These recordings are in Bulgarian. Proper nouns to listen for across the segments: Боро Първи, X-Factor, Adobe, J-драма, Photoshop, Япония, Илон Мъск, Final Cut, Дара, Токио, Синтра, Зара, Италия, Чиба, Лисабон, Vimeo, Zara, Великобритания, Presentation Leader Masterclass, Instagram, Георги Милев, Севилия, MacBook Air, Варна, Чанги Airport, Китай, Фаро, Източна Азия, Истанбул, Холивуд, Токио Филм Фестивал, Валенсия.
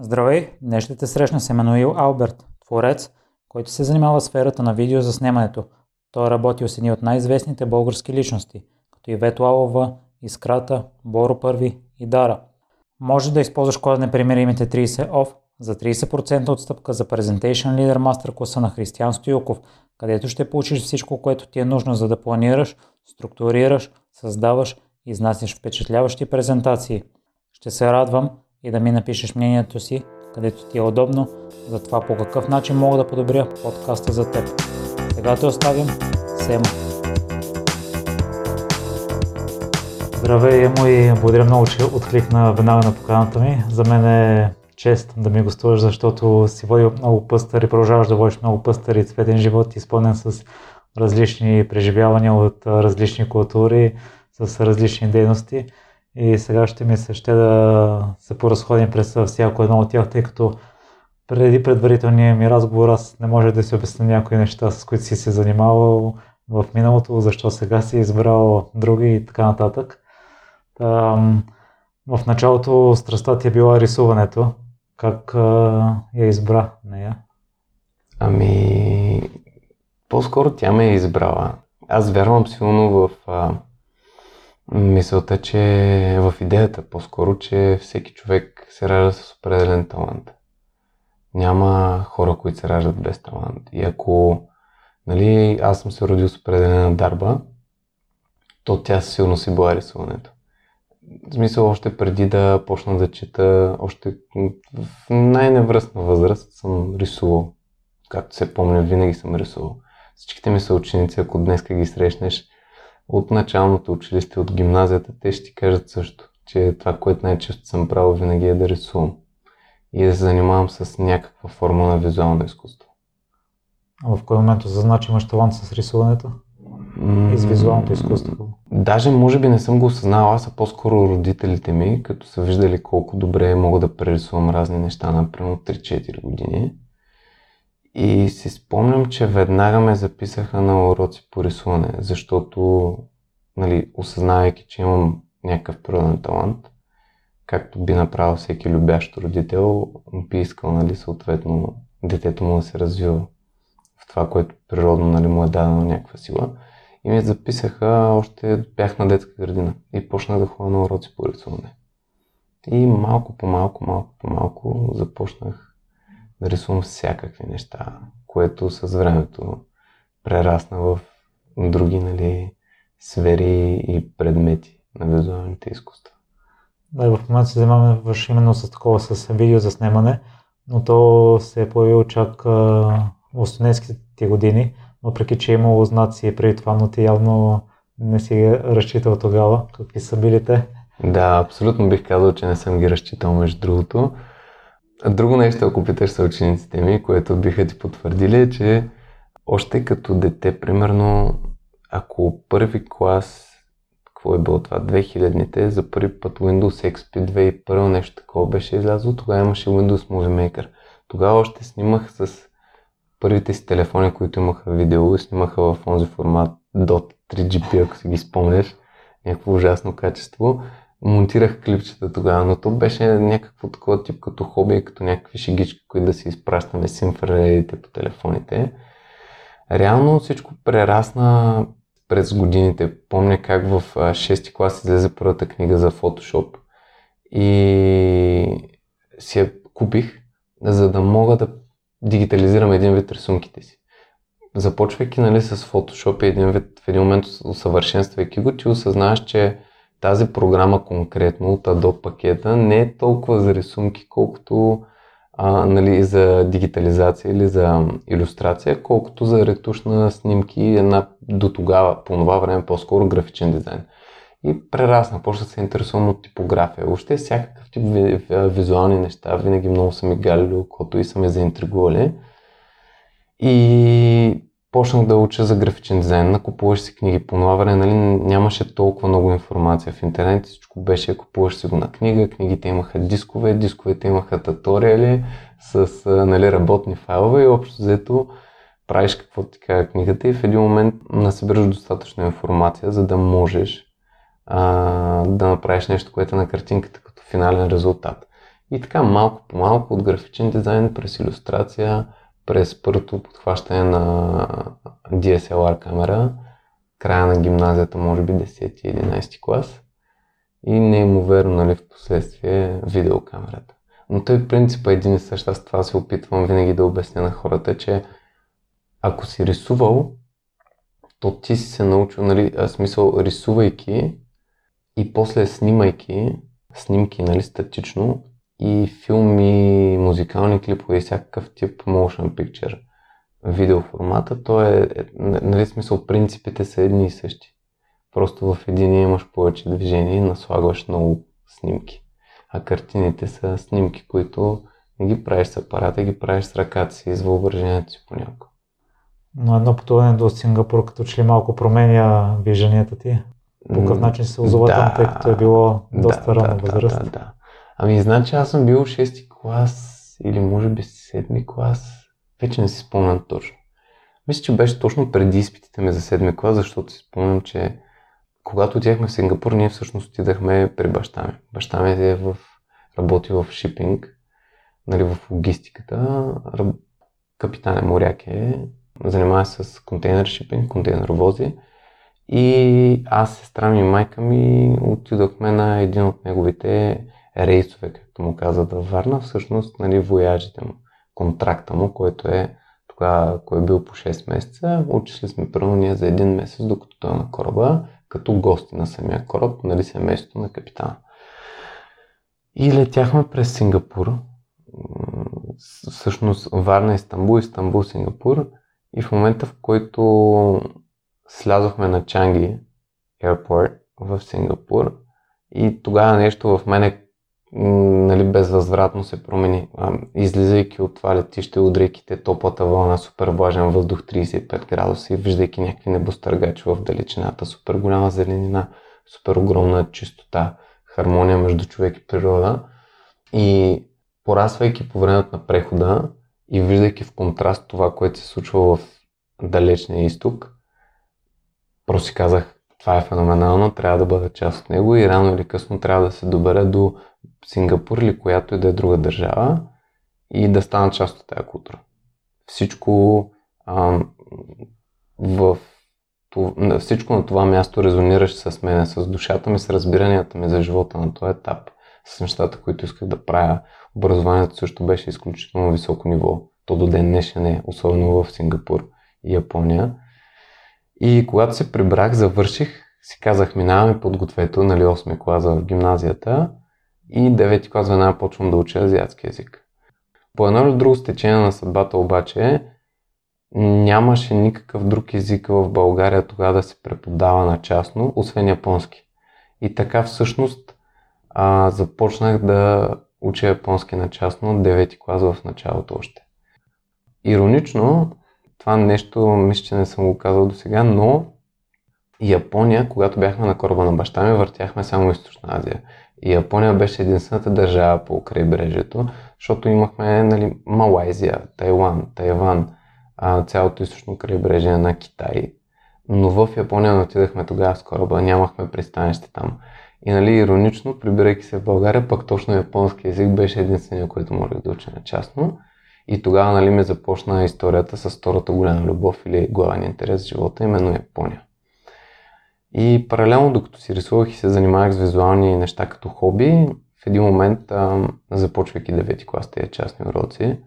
Здравей! Днес ще те срещна с Емануил Алберт, творец, който се занимава в сферата на видео за снимането. Той е работил с едни от най-известните български личности, като Ивет Лалова, Искрата, Боро Първи и Дара. Може да използваш кода непримиримите 30OFF за 30% отстъпка за Presentation Leader Masterclass на Християн Стоюков, където ще получиш всичко, което ти е нужно, за да планираш, структурираш, създаваш и изнасяш впечатляващи презентации. Ще се радвам и да ми напишеш мнението си, където ти е удобно, за това по какъв начин мога да подобря подкаста за теб. Сега те оставям с Емо. Здравей, Емо, и благодаря много, че откликна веднага на поканата ми. За мен е чест да ми гостуваш, защото си водил много пъстър и продължаваш да водиш много пъстър и цветен живот, изпълнен с различни преживявания от различни култури, с различни дейности. И сега ще ми се ще да се поразходим през всяко едно от тях, тъй като преди предварителния ми разговор аз не можех да си обясня някои неща, с които си се занимавал в миналото, защо сега си избрал други и така нататък. В началото страстта ти е била рисуването. Как я избра нея? Ами, по-скоро тя ме е избрала. Аз вярвам силно в мисълта, че в идеята по-скоро, че всеки човек се ражда с определен талант. Няма хора, които се раждат без талант. И ако аз съм се родил с определена дарба, то тя силно си била рисуването. В смисъл, още преди да почна да чета, още в най-невръстна възраст съм рисувал. Както се помня, винаги съм рисувал. Всичките ми съученици, ако днеска ги срещнеш, от началното училище, от гимназията, те ще ти кажат също, че това, което най-често съм правил винаги е да рисувам и да се занимавам с някаква форма на визуално изкуство. А в кой момент осъзна, че имаш талант с рисуването и с визуалното изкуство? Даже може би не съм го осъзнал, аз, а по-скоро родителите ми, като са виждали колко добре мога да прерисувам разни неща, например 3-4 години. И си спомням, че веднага ме записаха на уроци по рисуване, защото, осъзнавайки, че имам някакъв природен талант, както би направил всеки любящ родител, би искал, съответно, детето му да се развива в това, което природно, му е дадено някаква сила. И ме записаха, още бях на детска градина и почнах да ходя на уроци по рисуване. И малко по малко започнах да рисувам всякакви неща, което с времето прерасна в други сфери и предмети на визуалните изкуства. Да, в момента се занимаваш именно с такова, с видео за снимане, но то се е появило чак в студентските години, въпреки че е имало знаци преди това, но ти явно не си ги разчитал тогава. Какви са били те? Да, абсолютно бих казал, че не съм ги разчитал, между другото. Друго нещо, ако питаш съучениците ми, което биха ти потвърдили, е, че още като дете, примерно, ако първи клас, какво е било това, 2000-те, за първи път Windows XP 2001, нещо такова беше излязло, тогава имаше Windows Movie Maker. Тогава още снимах с първите си телефони, които имаха видео, снимаха в онзи формат DOT 3GP, ако си ги спомняш, някакво ужасно качество. Монтирах клипчета тогава, но то беше някакво такова тип като хобби, като някакви шегички, които да си изпращаме с инфраредите по телефоните. Реално всичко прерасна през годините. Помня как в 6-ти клас излезе първата книга за Photoshop и си я купих, за да мога да дигитализирам един вид рисунките си. Започвайки с Photoshop и в един момент усъвършенствайки го, ти осъзнаваш, че тази програма конкретно от Adobe пакета не е толкова за рисунки, колкото за дигитализация или за илюстрация, колкото за ретуш на снимки и до тогава, по това време, по-скоро графичен дизайн. И прерасна, почна да се интересувам от типография. Въобще всякакъв тип визуални неща, винаги много са ми галили окото и са ме заинтригували. И почнах да уча за графичен дизайн, накупуваш си книги. По това време нямаше толкова много информация в интернет, всичко беше, купуваш си го на книга, книгите имаха дискове, дисковете имаха туториали с работни файлове и общо взето правиш какво ти казва книгата и в един момент насъбираш достатъчно информация, за да можеш да направиш нещо, което е на картинката като финален резултат. И така малко по малко от графичен дизайн през илюстрация, през първото подхващане на DSLR камера, края на гимназията, може би 10-11 клас, и неимоверно, нали, в последствие видеокамерата. Но той в принцип е един и същ. Аз това се опитвам винаги да обясня на хората, че ако си рисувал, то ти си се научил, нали, смисъл, рисувайки и после снимайки снимки, нали, статично, и филми, музикални клипове и всякакъв тип motion picture видеоформата, то е, нали, смисъл, принципите са едни и същи. Просто в единия имаш повече движение и наслагваш много снимки. А картините са снимки, които не ги правиш с апарата, ги правиш с ръката си и с въображението си понякога. Но едно пътуване до Сингапур, като че ли малко променя вижданията ти? По какъв начин се озова там, тъй като е било доста рано възраст? Да. Ами, значи аз съм бил 6-ти клас или може би 7-ми клас, вече не си спомням точно. Мисля, че беше точно преди изпитите ми за 7-ми клас, защото си спомням, че когато отидахме в Сингапур, ние всъщност отидахме при баща ми. Баща ми е работи в шипинг, нали, в логистиката, капитан моряк е, занимава се с контейнер шипинг, контейнер вози. И аз, сестра ми и майка ми отидохме на един от неговите рейсове, както му каза, да Варна, всъщност, нали, вояжите му, контракта му, който е тогава, кой е бил по 6 месеца, учили сме първо ние за един месец, докато той е на кораба, като гости на самия кораб, нали, семейството на капитана. И летяхме през Сингапур, всъщност Варна, Истанбул, Истанбул, Сингапур, и в момента, в който слязохме на Чанги Airport в Сингапур, и тогава нещо в мене, нали, безвъзвратно се промени. Излизайки от това летище, удрейките топлата вълна, супер влажен въздух, 35 градуса, и виждайки някакви небостъргачи в далечината, супер голяма зеленина, супер огромна чистота, хармония между човек и природа. И порасвайки по времето на прехода и виждайки в контраст това, което се случва в далечния изток, просто си казах, това е феноменално, трябва да бъда част от него и рано или късно трябва да се добера до Сингапур или която и да е друга държава и да стана част от тази култура. Всичко, всичко на това място резонираше с мене, с душата ми, с разбиранията ми за живота на този етап, с нещата, които исках да правя. Образованието също беше изключително високо ниво. То до ден днешен е, особено в Сингапур и Япония. И когато се прибрах, завърших, си казах, минаваме подгответо, нали, 8-ми клас в гимназията и 9-ти клас веднага почвам да уча азиатски език. По едно или друго стечение на съдбата обаче нямаше никакъв друг език в България тогава да се преподава на частно, освен японски. И така всъщност започнах да уча японски на частно, 9-ти клас в началото още. Иронично, това нещо, мисля, че не съм го казал до сега, но Япония, когато бяхме на кораба на баща ми, въртяхме само Източна Азия. И Япония беше единствената държава по крайбрежието, защото имахме, нали, Малайзия, Тайван, цялото източно крайбрежие на Китай. Но в Япония отидахме тогава с кораба, нямахме пристанище там. И, нали, иронично, прибирайки се в България, пък точно японски език беше единствения, който можех да уча на частно. И тогава, нали, ме започна историята с втората голяма любов или главен интерес в живота, именно Япония. И паралелно, докато си рисувах и се занимавах с визуални неща като хобби, в един момент, започвайки 9-ти клас тези частни уроци,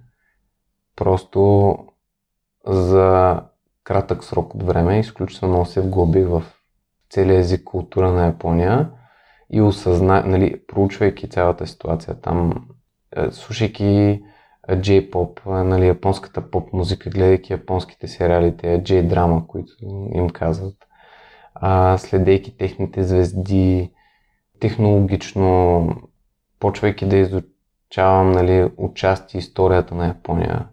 просто за кратък срок от време изключително се вглъбих в целия език, култура на Япония и осъзнах, нали, проучвайки цялата ситуация там, слушайки J-pop, нали, японската поп музика, гледайки японските сериали, тези J-драма, които им казват, следейки техните звезди, технологично, почвайки да изучавам, нали, отчасти историята на Япония.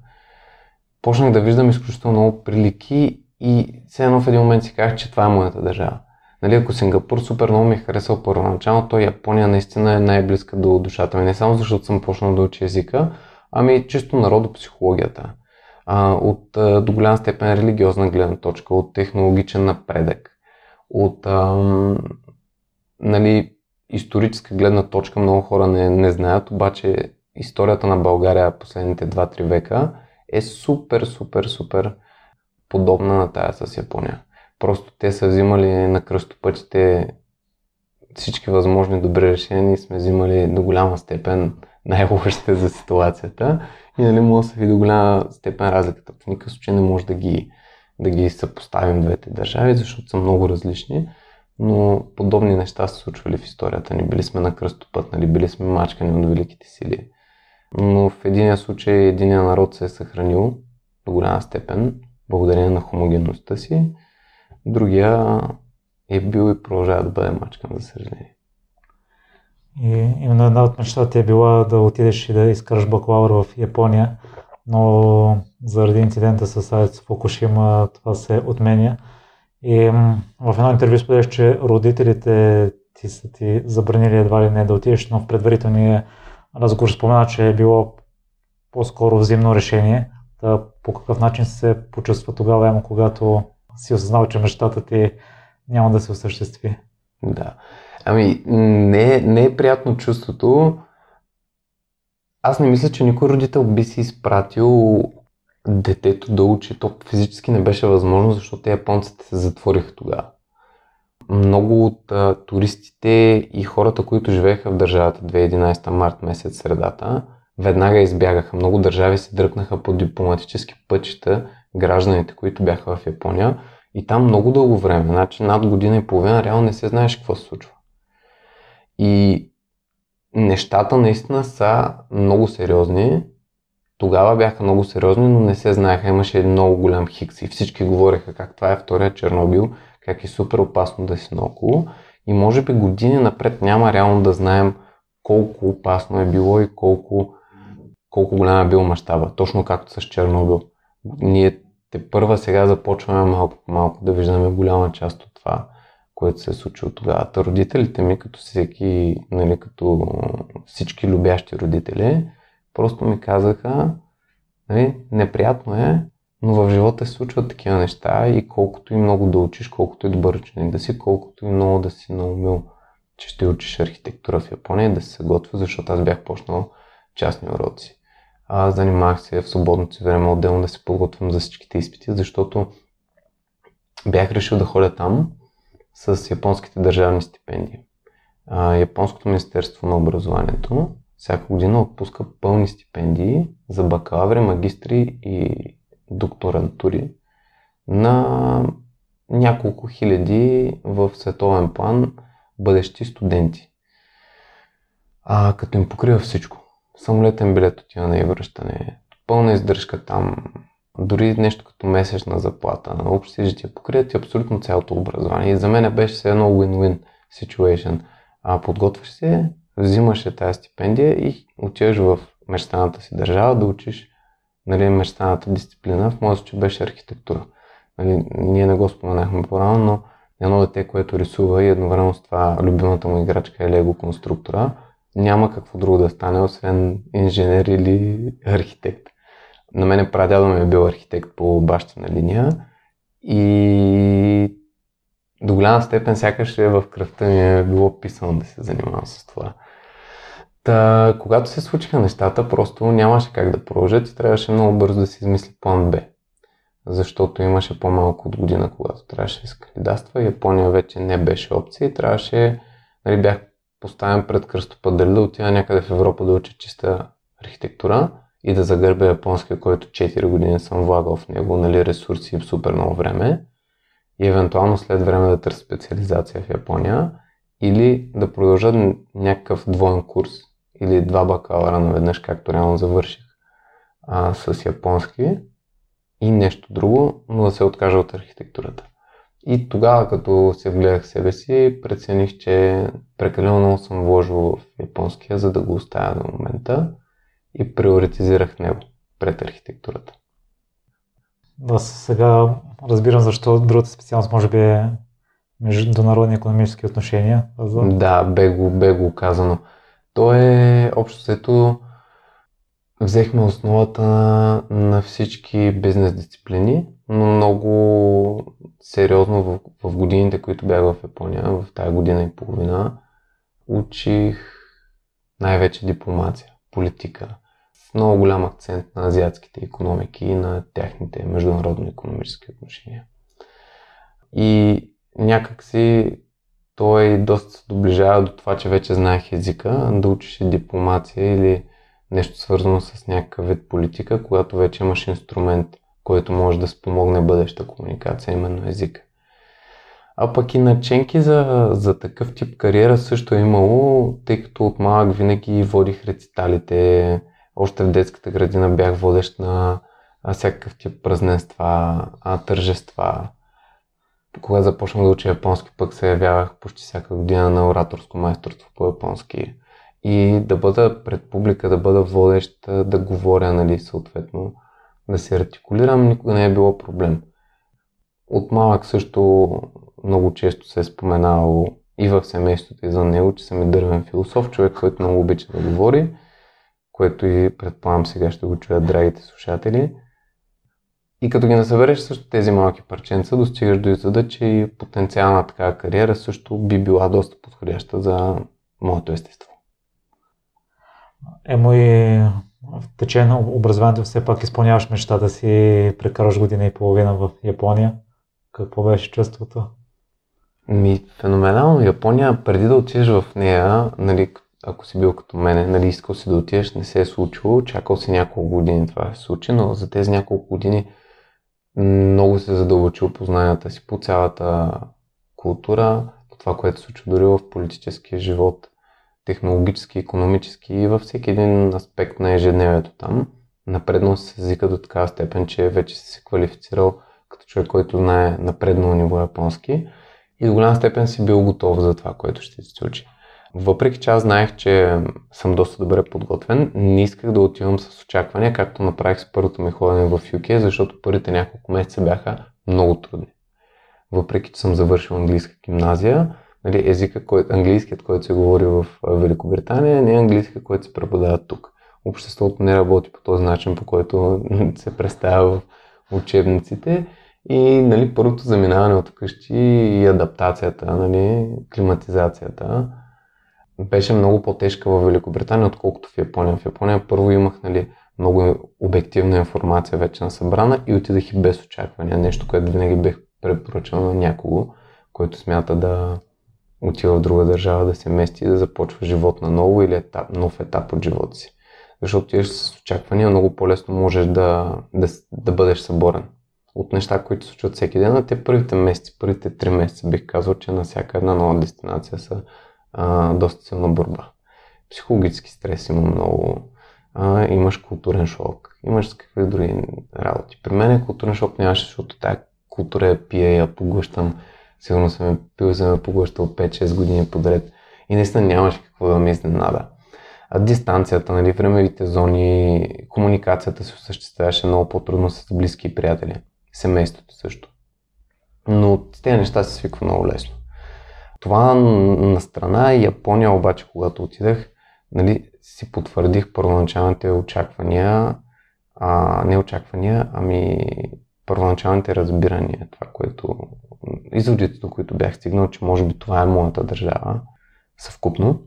Почнах да виждам изключително много прилики и все едно в един момент си казах, че това е моята държава. Нали, ако Сингапур супер много ми е харесал първоначално, то Япония наистина е най-близка до душата ми. Не само защото съм почнал да уча езика, ами чисто народопсихологията, до голяма степен религиозна гледна точка, от технологичен напредък, от нали, историческа гледна точка много хора не знаят, обаче историята на България последните 2-3 века е супер подобна на тая с Япония. Просто те са взимали на кръстопътите всички възможни добри решения и сме взимали до голяма степен най-лошите за ситуацията и нали може да се види до голяма степен разликата. В никакъв случай не може да ги съпоставим двете държави, защото са много различни, но подобни неща са случвали в историята. Ни били сме на кръстопът, нали, били сме мачкани от великите сили. Но в единия случай единия народ се е съхранил до голяма степен, благодарение на хомогенността си. Другия е бил и продължава да бъде мачкан, за съжаление. И именно една от мечтата е била да отидеш и да изкараш бакалавър в Япония, но заради инцидента с АЕЦ Фукушима това се отменя. И в едно интервю споделяш, че родителите ти са ти забранили едва ли не да отидеш, но в предварителния разговор спомена, че е било по-скоро взаимно решение. Да, по какъв начин се почувства тогава, когато си осъзнава, че мечтата ти няма да се осъществи? Да. Ами, не е приятно чувството. Аз не мисля, че никой родител би си изпратил детето да учи. То физически не беше възможно, защото японците се затвориха тогава. Много от туристите и хората, които живееха в държавата 2011 март месец средата, веднага избягаха. Много държави се дръпнаха по дипломатически пътища гражданите, които бяха в Япония. И там много дълго време, значи над година и половина, реално не се знаеш какво се случва. И нещата наистина са много сериозни. Тогава бяха много сериозни, но не се знаеха. Имаше много голям хикс и всички говореха как това е втория Чернобил, как е супер опасно да си наоколо. И може би години напред няма реално да знаем колко опасно е било и колко голям е бил мащаба. Точно както с Чернобил. Ние тепърва сега започваме малко по малко да виждаме голяма част от това, което се е случило тогава. Та родителите ми, като всички любящи родители, просто ми казаха, нали, неприятно е, но в живота се случват такива неща и колкото и много да учиш, колкото и добър ученик да си, колкото и много да си наумил, че ще учиш архитектура в Япония, да си се готвя, защото аз бях почнал частни уроци. Аз занимавах се в свободното си време отделно да се подготвям за всичките изпити, защото бях решил да ходя там с японските държавни стипендии. Японското министерство на образованието всяка година отпуска пълни стипендии за бакалаври, магистри и докторантури на няколко хиляди в световен план бъдещи студенти, като им покрива всичко. Самолетен билет отива на и връщане, пълна издръжка там, дори нещо като месечна заплата, на общежитие покрият и абсолютно цялото образование. И за мен беше все едно win-win situation. Подготвяш се, взимаш тази стипендия и отиваш в мечтаната си държава да учиш, нали, мечтаната дисциплина. В моя случай беше архитектура. Нали, ние не го споменахме по-рано, но едно дете, което рисува и едновременно с това любимата му играчка е лего конструктора, няма какво друго да стане, освен инженер или архитект. На мен прадядо ми е бил архитект по бащина линия и до голяма степен сякаш е в кръвта ми е било писано да се занимавам с това. Та, когато се случиха нещата, просто нямаше как да продължат и трябваше много бързо да си измисли план Б. Защото имаше по-малко от година, когато трябваше да се кандидатства. Япония вече не беше опция и трябваше, нали, бях поставям пред кръстопът дали да отива някъде в Европа да уча чиста архитектура и да загърбя японския, който 4 години съм влагал в него, нали, ресурси и супер много време и евентуално след време да търся специализация в Япония или да продължа някакъв двоен курс или 2 бакалавра наведнъж, както реално завърших с японски и нещо друго, но да се откажа от архитектурата. И тогава, като се вгледах себе си, прецених, че прекалено много съм вложил в японския, за да го оставя на момента и приоритизирах него пред архитектурата. Да, сега разбирам защо другата специалност може би е международни икономически отношения. Да, бе го казано. То е общо взето взехме основата на всички бизнес дисциплини, но много сериозно в годините, които бях в Япония, в тая година и половина, учих най-вече дипломация. политика. Много голям акцент на азиатските икономики и на тяхните международно-икономически отношения. И някакси той доста се доближава до това, че вече знаех езика, да учиш дипломация или нещо свързано с някакъв вид политика, когато вече имаш инструмент, който може да спомогне бъдеща комуникация, именно езика. А пък и наченки за такъв тип кариера също е имало, тъй като от малък винаги водих рециталите. Още в детската градина бях водещ на всякакъв тип празненства, тържества. Когато започнах да уча японски, пък се явявах почти всяка година на ораторско майсторство по японски. И да бъда пред публика, да бъда водещ, да говоря, нали, съответно, да се артикулирам, никога не е било проблем. От малък също много често се е споменало и в семейството, и за него, че съм и дървен философ, човек, който много обича да говори, което и предполагам сега ще го чуят драгите слушатели. И като ги насъбереш също тези малки парченца, достигаш до извода, че потенциална такава кариера също би била доста подходяща за моето естество. И в течение на образованието все пак изпълняваш мечтата си, прекараш година и половина в Япония. Какво беше чувството? Феноменално. Япония, преди да отидеш в нея, нали, ако си бил като мене, нали, искал си да отидеш, не се е случило, чакал си няколко години това се случи, но за тези няколко години много се задълбочил познанията си по цялата култура, по това, което се случва дори в политическия живот, технологически, икономически и във всеки един аспект на ежедневието там. Напредно се езика до такава степен, че вече си се квалифицирал като човек, който знае напредно ниво японски и до голяма степен си бил готов за това, което ще се случи. Въпреки че аз знаех, че съм доста добре подготвен, не исках да отивам с очаквания, както направих с първото ми ходене в UK, защото първите няколко месеца бяха много трудни. Въпреки че съм завършил английска гимназия, нали, езика, английският, който се говори в Великобритания, не е английският, който се преподава тук. Обществото не работи по този начин, по който се представя в учебниците. И, нали, първото заминаване от къщи и адаптацията, нали, климатизацията беше много по-тежка в Великобритания, отколкото в Япония. В Япония първо имах, нали, много обективна информация вече насъбрана и отидах и без очаквания. Нещо, което винаги бех препоръчал на някого, който смята да отива в друга държава, да се мести и да започва живот на ново или нов етап от живота си. Защото ти с очаквания много по-лесно можеш да бъдеш съборен. От неща, които се случват всеки ден, на те първите месеци, първите 3 месеца бих казал, че на всяка една нова дестинация са доста силна борба. Психологически стрес има много, имаш културен шок, имаш с какви други работи. При мен културен шок нямаше, защото тая култура я пия, я поглъщам. Сигурно съм я пил и съм я поглъщал 5-6 години подред и наистина нямаш какво да ме изненада. Дистанцията, нали, времевите зони, комуникацията се осъществяваше много по-трудно с близки и приятели, семейството също. Но тези неща се свиква много лесно. Това на страна. Япония обаче, когато отидах, нали, си потвърдих първоначалните очаквания, първоначалните разбирания, това, което изводите, до които бях стигнал, че може би това е моята държава съвкупно.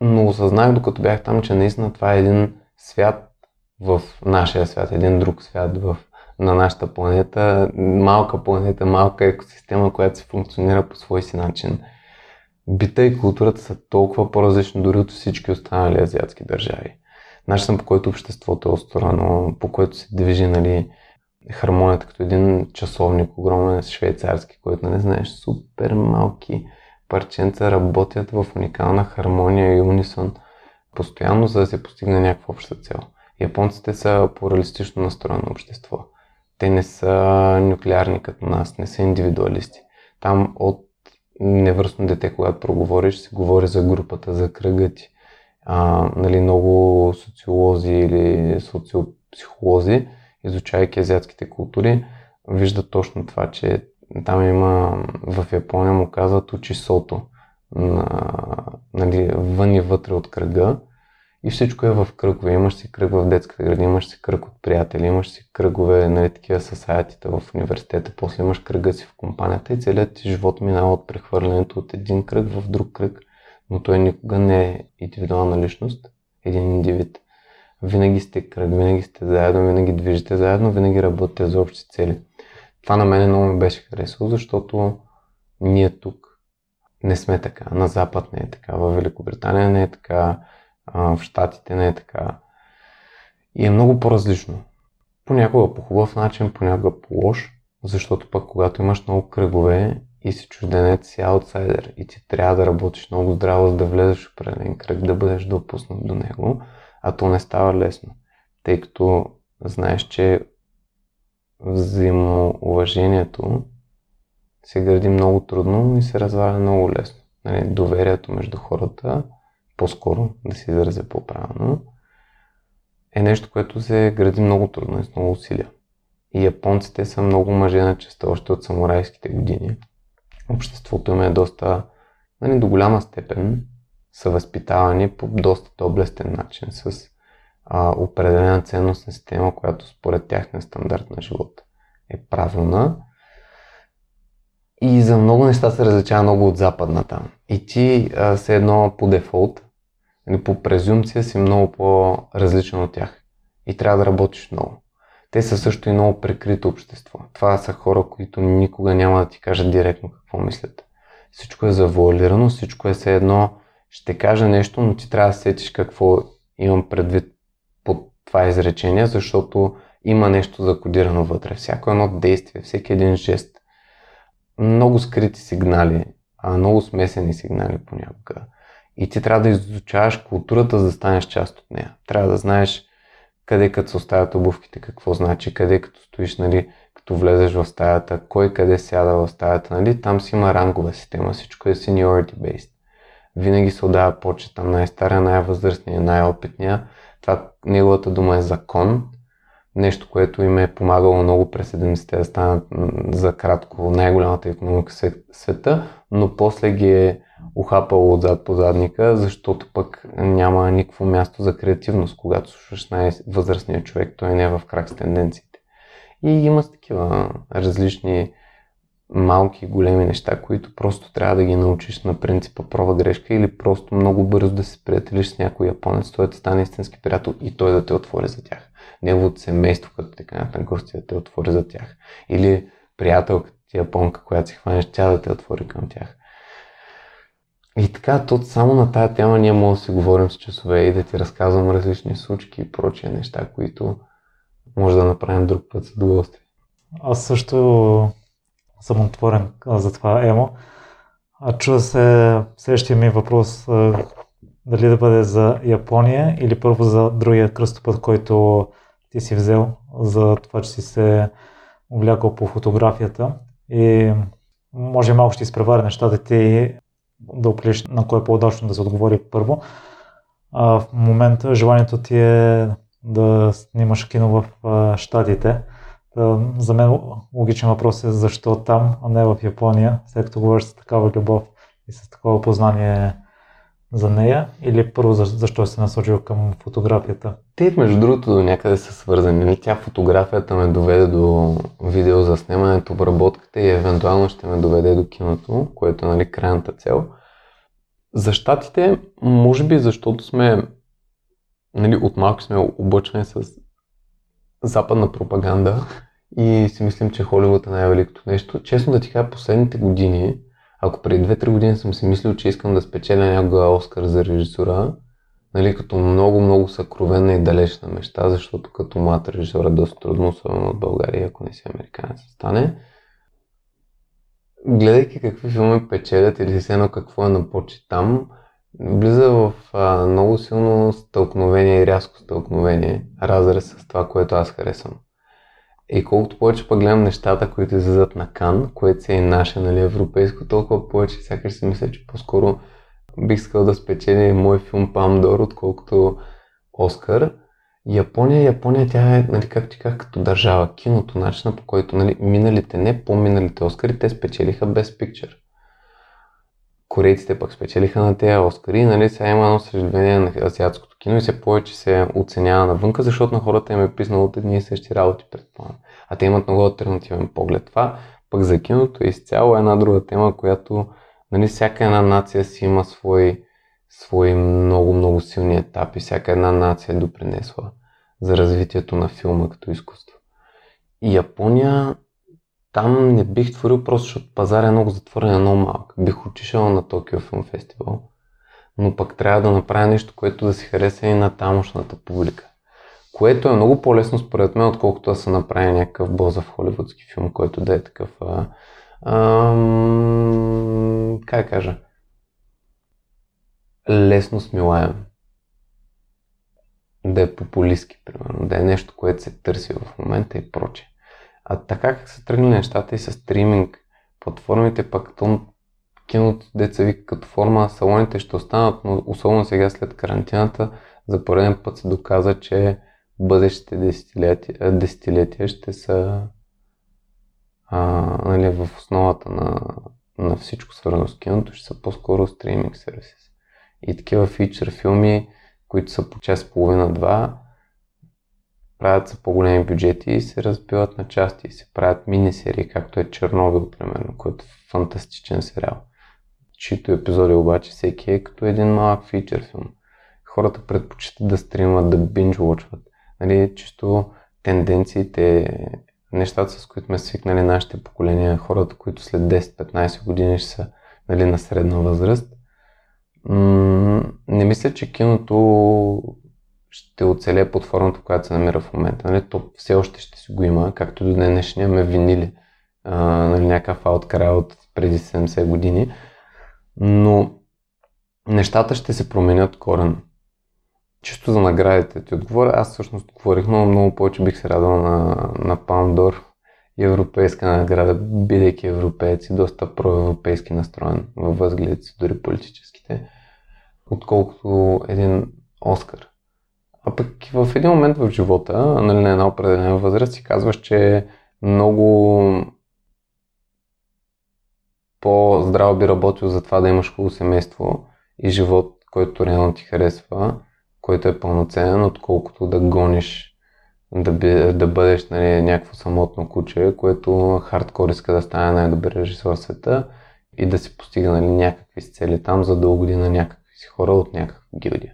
Но осъзнах, докато бях там, че наистина това е един свят в нашия свят, един друг свят на нашата планета, малка екосистема, която се функционира по свой си начин. Бита и културата са толкова по-различни дори от всички останали азиатски държави. Начинът, по който обществото е устроено, по който се движи, нали, хармонията като един часовник, огромен швейцарски, който, нали, знаеш, супер малки парченца работят в уникална хармония и унисон постоянно, за да се постигне някаква обща цел. Японците са плуралистично настроено общество. Те не са нуклеарни като нас, не са индивидуалисти. Там от невръстно дете, когато проговориш, се говори за групата, за кръга ти. Нали, много социолози или социопсихолози, изучавайки азиатските култури, виждат точно това, че там има, в Япония му казват учисото, нали, вън и вътре от кръга. И всичко е в кръгове. Имаш си кръг в детската градина, имаш си кръг от приятели, имаш си кръгове, нали, такива съсайатите в университета, после имаш кръга си в компанията и целият ти живот минава от прехвърлянето от един кръг в друг кръг, но той никога не е индивидуална личност, един индивид. Винаги сте кръг, винаги сте заедно, винаги движите заедно, винаги работите за общи цели. Това на мен много ми беше харесало, защото ние тук не сме така. На Запад не е така, във Великобритания не е така, в Щатите не е така. И е много по-различно. Понякога по хубав начин, понякога по лош, защото пък когато имаш много кръгове и си чужденец, си аутсайдер и ти трябва да работиш много здраво, за да влезеш в определен кръг, да бъдеш допуснат до него, а то не става лесно, тъй като знаеш, че взаимоуважението се гради много трудно и се разваля много лесно. Нали, доверието между хората, по-скоро да се изразя по-правилно, е нещо, което се гради много трудно и с много усилия. И японците са много мъже на честа още от самурайските години. Обществото им е доста, нали, до голяма степен са възпитавани по доста доблестен начин с определена ценностна система, която според тях на стандарт на живота е правилна. И за много неща се различава много от западната. И ти се едно по дефолт, или по презумпция си много по-различен от тях. И трябва да работиш много. Те са също и много прикрито общество. Това са хора, които никога няма да ти кажат директно какво мислят. Всичко е завуалирано, всичко е все едно. Ще кажа нещо, но ти трябва да сетиш какво имам предвид под това изречение, защото има нещо закодирано вътре. Всяко едно действие, всеки един жест. Много скрити сигнали, много смесени сигнали понякога. И ти трябва да изучаваш културата, за да станеш част от нея. Трябва да знаеш къде като се оставят обувките, какво значи, къде като стоиш, нали, като влезеш в стаята, кой къде сяда в стаята, нали, там си има рангова система, всичко е seniority based. Винаги се отдава почета най-стария, най-възрастния, най-опитния. Това неговата дума е закон. Нещо, което им е помагало много през 70-те да станат за кратко най-голямата икономика в света, но после ги е ухапало отзад по задника, защото пък няма никакво място за креативност, когато слушаш най-възрастния човек, той не е в крак с тенденциите. И има такива различни малки и големи неща, които просто трябва да ги научиш на принципа проба грешка или просто много бързо да се приятелиш с някой японец, той да стане истински приятел и той да те отвори за тях. Неговото семейство, като те канят на гости, да те отвори за тях. Или приятелката ти японка, която си хванеш, тя да те отвори към тях. И така, то само на тая тема ние може да си говорим с часове и да ти разказвам различни случки и прочие неща, които може да направим друг път с удоволствие. Аз също съм отворен за това, Емо. Чува се следващия ми въпрос, дали да бъде за Япония или първо за другия кръстопът, който ти си взел за това, че си се увлякал по фотографията. И може малко ще изпреваря нещата ти да определиш на кое по-удачно да се отговори първо. В момента желанието ти е да снимаш кино в Щатите. За мен логичен въпрос е защо там, а не в Япония, след като говориш с такава любов и с такова познание за нея, или първо защо се насочил към фотографията? Те между другото до някъде са свързани. Тя фотографията ме доведе до видео за снимането, обработката и евентуално ще ме доведе до киното, което е, нали, крайната цел. За щатите, може би защото сме, нали, от малко сме обучени с западна пропаганда и си мислим, че Холивуд е най-великото нещо. Честно да ти кажа, последните години, ако преди 2-3 години съм си мислил, че искам да спечеля някога Оскар за режисура, нали, като много съкровена и далечна мечта, защото като млад режисур е доста трудно, особено от България, ако не си американец стане. Гледайки какви филми печелят или все едно какво е на почет там, влиза в много силно стълкновение и рязко стълкновение, разрез с това, което аз харесвам. И колкото повече пък гледам нещата, които излизат на Кан, което се и наше, нали, европейско, толкова повече сякаш си мисля, че по-скоро бих искал да спечели мой филм Палм д'Ор, отколкото Оскар. Япония, тя е, нали, както ти казах, като държава, киното, начина по който, нали, миналите, не по-миналите Оскари, те спечелиха без пикчер. Корейците пък спечелиха на тези Оскари, нали, сега има едно съждение на азиатското кино и все повече се оценява навънка, защото на хората им е писнало от едни и същи работи, предполагам. А те имат много алтернативен поглед. Това пък за киното е изцяло една друга тема, която, нали, всяка една нация си има свой, свои много силни етапи. Всяка една нация е допринесла за развитието на филма като изкуство. И Япония, там не бих творил просто, защото пазарът е много затворен, е много малък. Бих отишъл на Токио Филм Фестивал, но пък трябва да направя нещо, което да си хареса и на тамошната публика. Което е много по-лесно според мен, отколкото да се направи някакъв бозов холивудски филм, който да е такъв... как кажа? Лесно смилаем. Да е популистски, примерно, да е нещо, което се търси в момента и прочее. А така как са тръгнали нещата и с стриминг платформите, пък киното, деца вика като форма, салоните ще останат, но особено сега след карантината, за пореден път се доказа, че бъдещите десетилетия ще са в основата на всичко свързано с киното, ще са по-скоро стриминг сервиси. И такива фичър филми, които са по час половина-два, правят са по-големи бюджети и се разбиват на части и се правят мини-серии, както е Чернобил, примерно, който е фантастичен сериал, чието епизоди обаче всеки е като един малък фичър филм. Хората предпочитат да стримват, да биндж-уотчват. Чисто тенденциите, нещата, с които сме свикнали нашите поколения, хората, които след 10-15 години ще са на средна възраст. Не мисля, че киното ще оцелее под формата, която се намира в момента. То все още ще си го има, както до днешния имаме винили, някакъв ауткара от преди 70 години, но нещата ще се променят корен. Чисто за наградите ти отговоря, аз всъщност отговорих, много повече бих се радвал на Палм д'Ор и европейска награда, бидейки европейци, доста проевропейски настроен във възгледите, дори политическите, отколкото един Оскар. А пък в един момент в живота, на една определена възраст, си казваш, че е много по-здраво би работил за това да имаш хубаво семейство и живот, който реално ти харесва, който е пълноценен, отколкото да гониш да бъдеш някакво самотно куче, което хардкор иска да стане най-добър режисьор в света и да си постига някакви цели там, за да угоди на някакви си хора от някаква гилдия.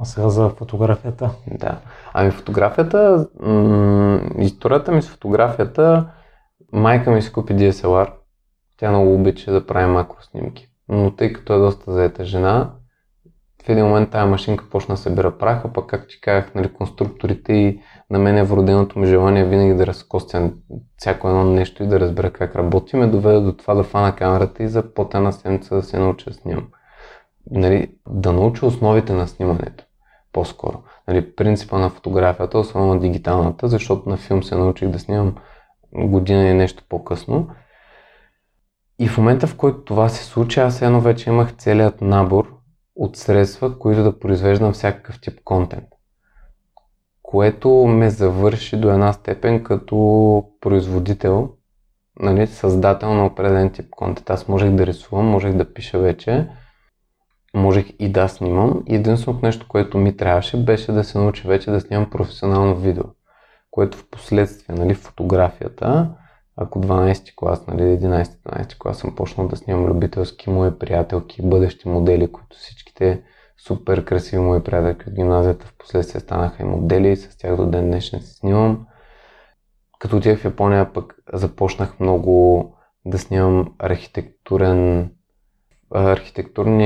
А сега за фотографията? Да. Ами фотографията, историята ми с фотографията, майка ми си купи DSLR. Тя много обича да прави макроснимки, но тъй като е доста заета жена, в един момент тая машинка почна да събира праха, пък как ти казах, конструкторите и на мен е вроденото ми желание винаги да разкостя всяко едно нещо и да разбера как работи, ме доведе до това да фана камерата и за под една седмица да се науча да снимам. Да науча основите на снимането по-скоро. Принципа на фотографията, особено на дигиталната, защото на филм се научих да снимам година и нещо по-късно. И в момента, в който това се случи, аз едно вече имах целият набор от средства, които да произвеждам всякакъв тип контент, което ме завърши до една степен като производител, създател на определен тип контент. Аз можех да рисувам, можех да пиша вече, можех и да снимам. Единственото нещо, което ми трябваше, беше да се науча вече да снимам професионално видео, което в последствие, фотографията, ако 12-ти клас, 11-12 клас съм почнал да снимам любителски мои приятелки, бъдещи модели, които всичките супер красиви мои приятелки от гимназията в последствие станаха и модели и с тях до ден днешен се снимам. Като отидах в Япония пък започнах много да снимам архитектурния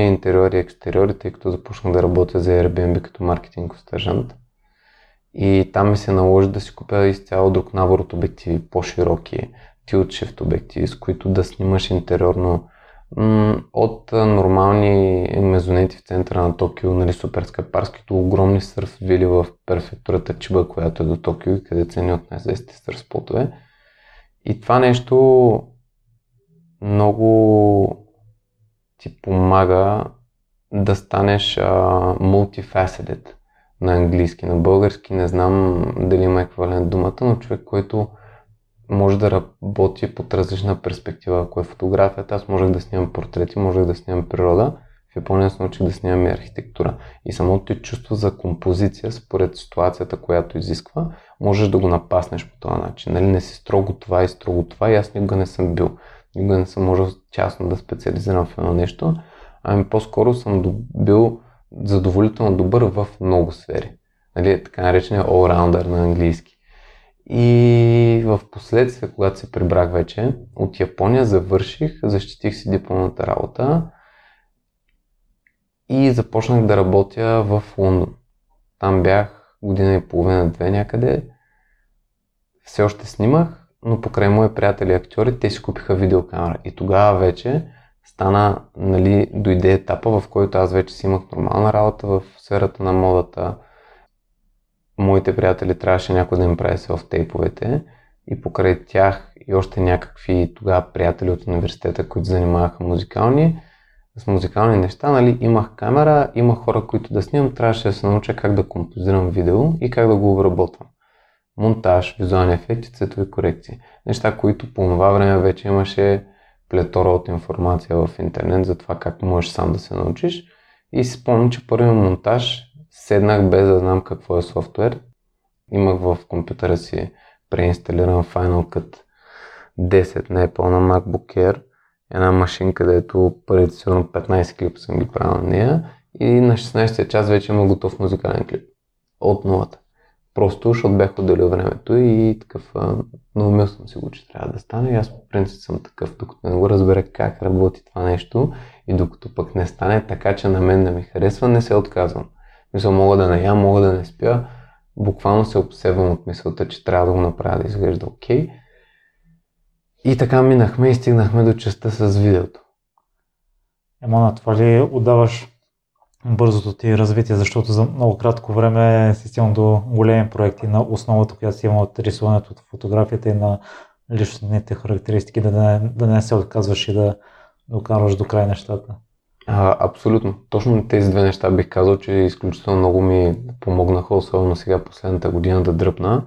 интериор и екстериори, тъй като започнах да работя за Airbnb като маркетингов стажант. И там ми се наложи да си купя изцяло друг набор от обективи, по-широки, tilt-shift обективи, с които да снимаш интериорно от нормални мезонети в центъра на Токио, супер скъпарски, до огромни сърф вили в префектурата Чиба, която е до Токио и къде цени от най-злезните сърф спотове. И това нещо много ти помага да станеш multifaceted. На английски, на български, не знам дали има еквивалент думата, но човек, който може да работи под различна перспектива. Ако е фотографията, аз можех да снимам портрети, можех да снимам природа, в Япония се научих да снимам и архитектура. И самото ти чувство за композиция, според ситуацията, която изисква, можеш да го напаснеш по този начин. Не си строго това и строго това, и аз никога не съм бил. Никога не съм можел частно да специализирам в едно нещо, ами по-скоро съм бил задоволително добър в много сфери. Нали, така наречения all-rounder на английски. И в последствие, когато се прибрах вече от Япония, защитих си дипломната работа и започнах да работя в Лондон. Там бях година и половина-две някъде. Все още снимах, но покрай мои приятели актьори, те си купиха видеокамера. И тогава вече стана, нали, дойде етапа, в който аз вече си имах нормална работа в сферата на модата. Моите приятели трябваше някой да им прави селфтейповете и покрай тях и още някакви тогава приятели от университета, които занимаваха с музикални неща, нали, имах камера, имах хора, които да снимам, трябваше да се науча как да композирам видео и как да го обработвам. Монтаж, визуални ефекти, цветови корекции. Неща, които по това време вече имаше плетора от информация в интернет за това как можеш сам да се научиш. И си спомням, че първият монтаж седнах без да знам какво е софтуер. Имах в компютъра си преинсталиран Final Cut 10 на Apple на MacBook Air. Една машинка, където първите сигурно 15 клипа съм ги правил на нея. И на 16-я час вече имах готов музикален клип. От нулата. Просто, защото бях отделил времето и такъв наумил съм си го, че трябва да стане. И аз по принцип съм такъв, докато не го разбера как работи това нещо и докато пък не стане така, че на мен да ми харесва, не се отказвам. Мисля, мога да не ям, мога да не спя. Буквално се обсебвам от мисълта, че трябва да го направя да изглежда окей. И така минахме и стигнахме до частта с видеото. Емана, това ли отдаваш бързото ти развитие, защото за много кратко време си стигнал до големи проекти на основата, която си имал от рисуването, от фотографията и на личностните характеристики, да не се отказваш и да докарваш до край нещата? Абсолютно. Точно тези две неща бих казал, че изключително много ми помогнаха, особено сега последната година да дръпна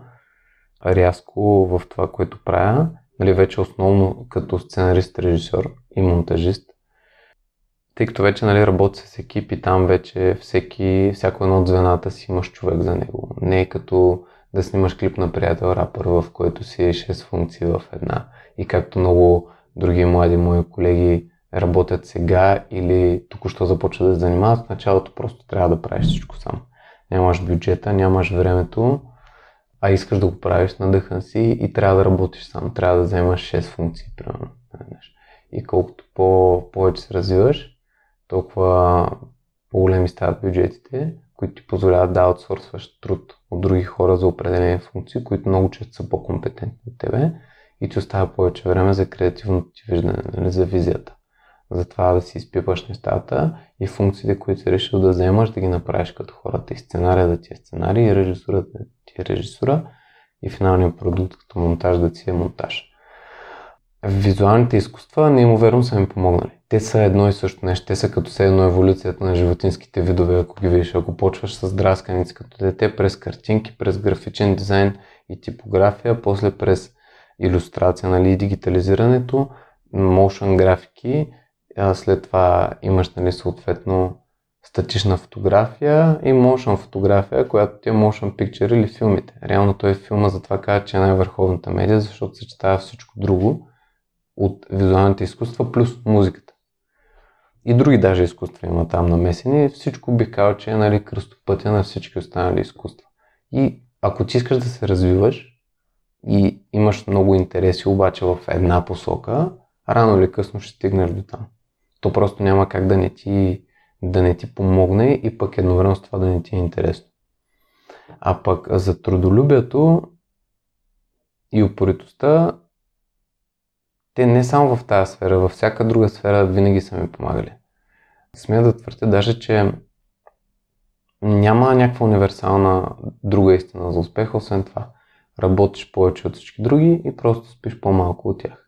рязко в това, което правя. Нали, вече основно като сценарист, режисьор и монтажист. Тъй като вече, нали, работи с екип и там вече всяко едно от звената си имаш човек за него. Не е като да снимаш клип на приятел рапър, в който си е 6 функции в една. И както много други млади мои колеги работят сега или току-що започват да се занимават, в началото просто трябва да правиш всичко сам. Нямаш бюджета, нямаш времето, а искаш да го правиш на дъха си и трябва да работиш сам. Трябва да вземаш 6 функции, примерно. И колкото повече се развиваш, толкова по-големи стават бюджетите, които ти позволяват да аутсорсваш труд от други хора за определени функции, които много често са по-компетентни от тебе и ти остава повече време за креативното ти виждане, нали, за визията. За това да си изпипаш нещата и функциите, които си решил да вземаш, да ги направиш като хората. И сценария да ти е сценарий, и режисурата да ти е режисура, и финалният продукт като монтаж да ти е монтаж. Визуалните изкуства неимоверно са ми помогнали. Те са едно и също нещо. Те са като все едно еволюцията на животинските видове, ако ги видиш. Ако почваш с драсканици като дете, през картинки, през графичен дизайн и типография, после през илюстрация, нали, и дигитализирането, motion графики, след това имаш, нали, съответно статична фотография и motion фотография, която ти е motion picture или филмите. Реално той е филма, затова казва, че е най-върховната медия, защото съчетава всичко друго от визуалните изкуства плюс музиката. И други даже изкуства има там намесени. Всичко бих казал, че е, нали, кръстопътя на всички останали изкуства. И ако ти искаш да се развиваш и имаш много интереси обаче в една посока, рано или късно ще стигнеш до там. То просто няма как да не ти помогне и пък едновременно с това да не ти е интересно. А пък за трудолюбието и упоритостта, те не само в тази сфера, във всяка друга сфера винаги са ми помагали. Смея да твърдя даже, че няма някаква универсална друга истина за успеха, освен това. Работиш повече от всички други и просто спиш по-малко от тях.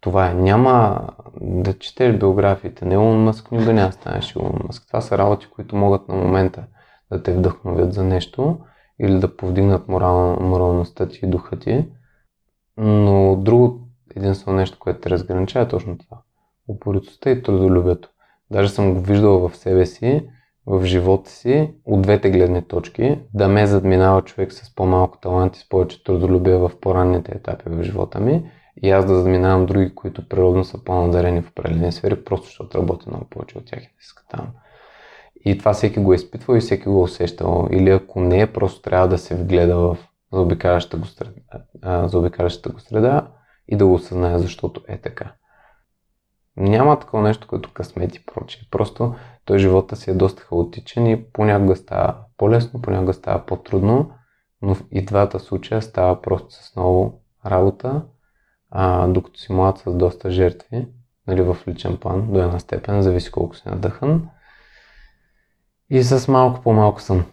Това е. Няма да четеш биографиите. Не Илон Мъск, никога не станеш Илон Мъск. Това са работи, които могат на момента да те вдъхновят за нещо или да повдигнат моралността ти и духа ти. Но другото, единствено нещо, което те разгранича, е точно това. Упоритостта и трудолюбието. Даже съм го виждал в себе си, в живота си, от двете гледни точки. Да ме задминава човек с по-малко талант и с повече трудолюбие в по-ранните етапи в живота ми и аз да заминавам други, които природно са по-надарени в определени сфери, просто защото работя много повече от тях и да иска там. И това всеки го е изпитвал и всеки го е усещал. Или ако не, просто трябва да се вгледа в заобикалящата го среда и да го осъзнае, защото е така. Няма такова нещо като късмет и прочее. Просто той живота си е доста хаотичен и понякога става по-лесно, понякога става по-трудно, но и двата случая става просто с много работа, докато си млад с доста жертви, нали, в личен план до една степен, зависи колко си надъхан. И с малко по-малко съм.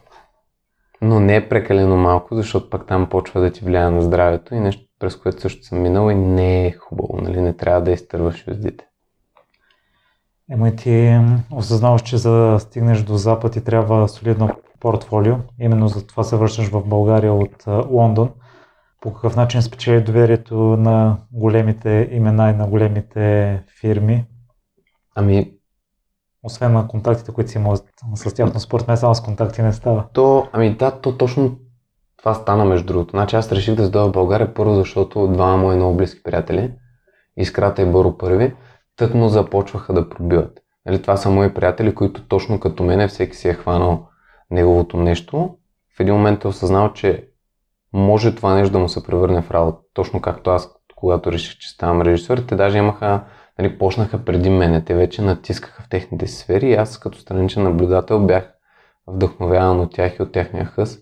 Но не е прекалено малко, защото пък там почва да ти влияе на здравето и нещо, през което също съм минал и не е хубаво, нали, не трябва да изтърваш юздите. Ема ти осъзнаваш, че за да стигнеш до Запад ти трябва солидно портфолио. Именно за това се връщаш в България от Лондон. По какъв начин спечели доверието на големите имена и на големите фирми? Ами... Освен на контактите, които си имал с тях, но според мен само с контакти не става. То точно това стана, между другото. Значи аз реших да дойда в България първо, защото двама мои много близки приятели, Искрата и Боро Първи, тъкмо започваха да пробиват. Нали, това са мои приятели, които точно като мене всеки си е хванал неговото нещо. В един момент е осъзнал, че може това нещо да му се превърне в работа. Точно както аз, когато реших, че ставам режисьор, те даже имаха, нали, почнаха преди мене. Те вече натискаха в техните сфери и аз като страничен наблюдател бях вдъхновяван от тях и от тяхния хъс.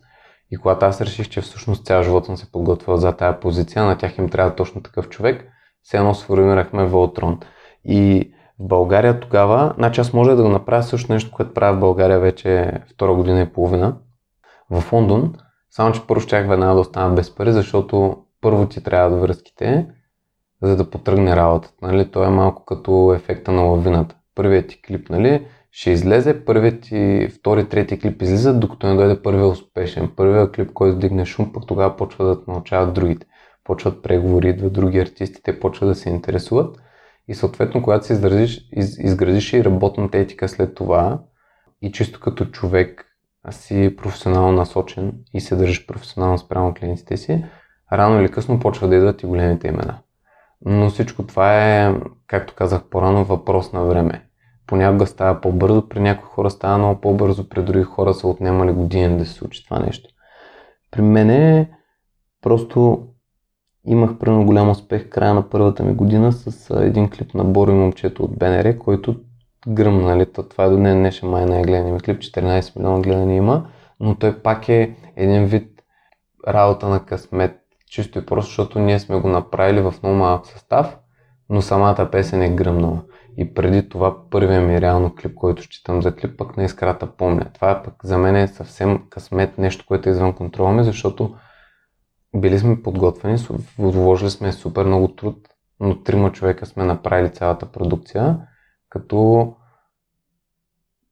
И когато аз реших, че всъщност цял живот съм се подготвил за тая позиция, на тях им трябва точно такъв човек, все едно сформирахме Волтрон. И в България тогава, значи аз може да го направя също нещо, което правя в България вече 2 година и половина в Лондон, само че първо щях веднага да остана без пари, защото първо ти трябва да връзките, за да потръгне работата, нали? То е малко като ефекта на лавината. Първият ти клип, нали, ще излезе, първият ти, втори, трети клип излизат, докато не дойде първият успешен. Първият клип, който дигне шум, пък тогава почва да научават другите. Почват преговори, идват други артисти, те почват да се интересуват. И съответно, когато се изградиш и работната етика след това, и чисто като човек си професионално насочен и се държиш професионално спрямо клиентите си, рано или късно почва да идват и големите имена. Но всичко това е, както казах по-рано, въпрос на време. Понякога става по-бързо, при някои хора става много по-бързо, при други хора са отнемали години да се случи това нещо. При мене просто имах прено голям успех края на първата ми година с един клип на Боро и момчето от БНР, който гръмна, нали? Това е до ден днешен май най-гледания ми клип, 14 милиона гледания има, но той пак е един вид работа на късмет. Чисто и просто, защото ние сме го направили в много малък състав, но самата песен е гръмнала. И преди това първият ми реално клип, който считам за клип, пък на Искрата помня. Това пък за мен е съвсем късмет, нещо, което е извън контрола ми, защото били сме подготвени, вложили сме супер много труд, но 3 човека сме направили цялата продукция, като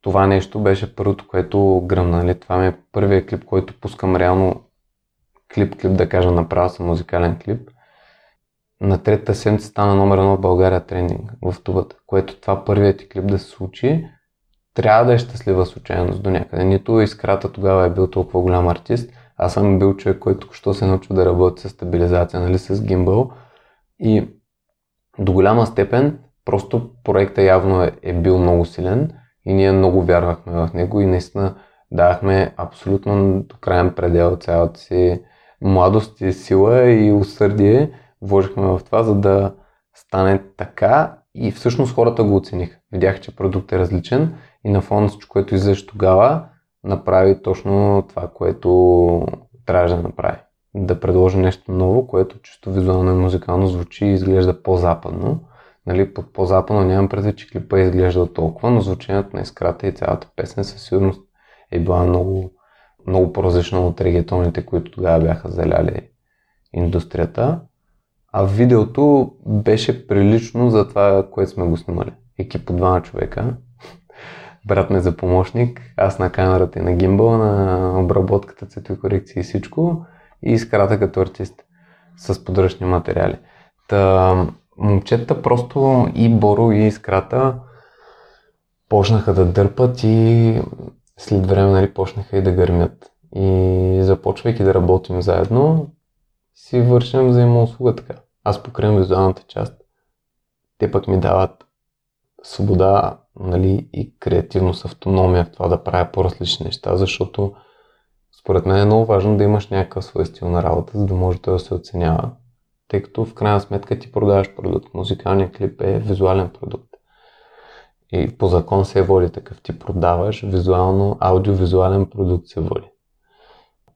това нещо беше първото, което гръмнали. Това ми е първият клип, който пускам реално клип, да кажа, направил съм музикален клип. На 3-та седмица стана номер 1 в България тренинг в тубата, което това първият ти клип да се случи, трябва да е щастлива случайност до някъде. Нито Искрата тогава е бил толкова голям артист, аз съм бил човек, който току-що се научил да работи с стабилизация, нали, с гимбъл, и до голяма степен просто проектът явно е бил много силен и ние много вярвахме в него и наистина давахме абсолютно до краен предел цялата си младост и сила и усърдие вложихме в това, за да стане така, и всъщност хората го оцениха. Видях, че продукт е различен и на фона всичко, което излезе тогава, направи точно това, което трябваше да направи. Да предложи нещо ново, което чисто визуално и музикално звучи и изглежда по-западно. Нали, под по-западно нямам предвид, че клипа изглежда толкова, но звучението на Искрата и цялата песен със сигурност е била много, много по-различна от регетоните, които тогава бяха заляли индустрията. А видеото беше прилично за това, което сме го снимали. Екип от 2 човека. Брат ме за помощник, аз на камерата и на гимбъл, на обработката, цветокорекция и всичко. И Искрата като артист с подръчни материали. Момчета просто и Боро и Искрата почнаха да дърпат и след време, нали, почнаха и да гърмят. И започвайки да работим заедно, си вършим взаимоуслуга така. аз покривам визуалната част, те пък ми дават свобода, нали, и креативност, автономия в това да правя по-различни неща, защото според мен е много важно да имаш някакъв свой стил на работа, за да може да се оценява. Тъй като в крайна сметка ти продаваш продукт. Музикалният клип е визуален продукт. И по закон се води такъв. Ти продаваш визуално, аудиовизуален продукт се води.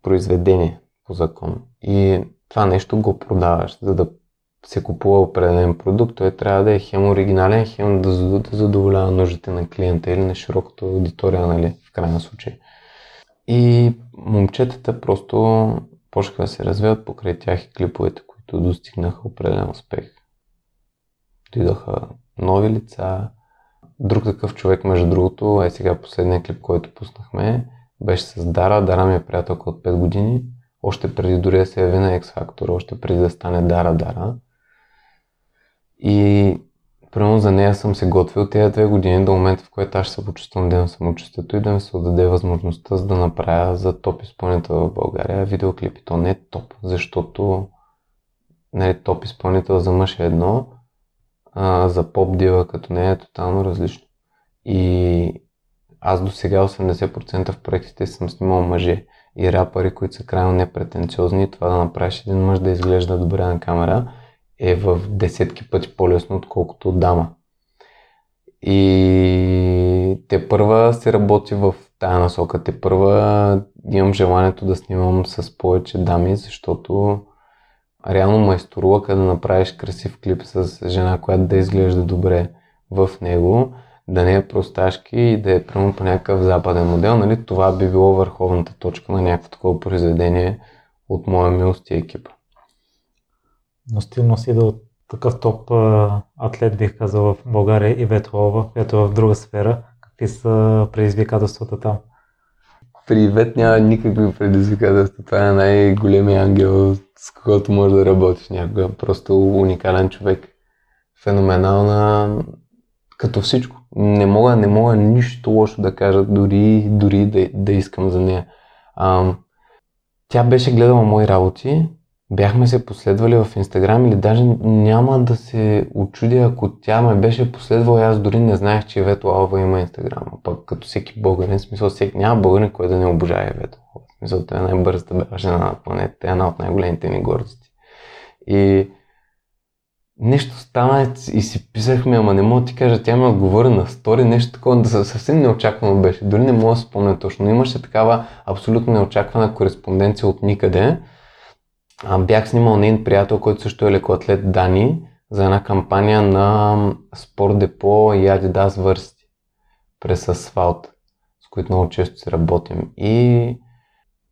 Произведение по закон. И това нещо го продаваш. За да се купува определен продукт, той трябва да е хем оригинален, хем да задоволява нуждите на клиента или на широката аудитория, нали, в крайна случай. И момчетата просто почнаха да се развиват, покрай тях и клиповете, които достигнаха определен успех. Дойдоха нови лица. Друг такъв човек, между другото, е сега последния клип, който пуснахме, беше с Дара. Дара ми е приятелка от 5 години. Още преди дори да се яви на X-Factor, още преди да стане Дара. И примерно за нея съм се готвил тези 2 години до момента, в който аз ще се почувствам да имам самочувствието и да ми се отдаде възможността, за да направя за топ изпълнител в България видеоклипи. То не е топ, защото, нали, топ изпълнител за мъж е едно, а за поп дива като нея е тотално различно. И аз до сега 80% в проектите съм снимал мъже и рапъри, които са крайно непретенциозни, и това да направиш един мъж да изглежда добре на камера е в десетки пъти по-лесно, отколкото дама. И те първа се работи в тая насока. Те първа имам желанието да снимам с повече дами, защото реално майсторлъка да направиш красив клип с жена, която да изглежда добре в него, да не е просташки и да е прямо по някакъв западен модел, нали? Това би било върховната точка на някакво такова произведение от моя милост и екипа. Но стилно си да от такъв топ атлет, бих казал, в България, Ивет Лалова, която е в друга сфера. Какви са предизвикателствата там? При Ивет няма никакви предизвикателства. Това е най-големия ангел, с когото можеш да работиш някога. Просто уникален човек. Феноменална като всичко. Не мога нищо лошо да кажа, дори да искам за нея. Тя беше гледала мои работи, бяхме се последвали в Instagram или даже няма да се очудя, ако тя ме беше последвала, аз дори не знаех, че Ивет Лалова има Instagram. Пък като всеки българин, смисъл няма българин, който да не обожава Ивет Лалова. Смисъл, тя е най-бързата бяла жена на планетата, е една от най-големите ни гордости. И нещо стана и си писахме, ама не мога да ти кажа, тя ми отговори на стори, нещо такова, да съвсем неочаквано беше, дори не мога да спомня точно, имаше такава абсолютно неочаквана кореспонденция от никъде. Бях снимал нейн приятел, който също е лекоатлет, Дани, за една кампания на Спорт Депо и Адидас върсти през асфалт, с които много често си работим. И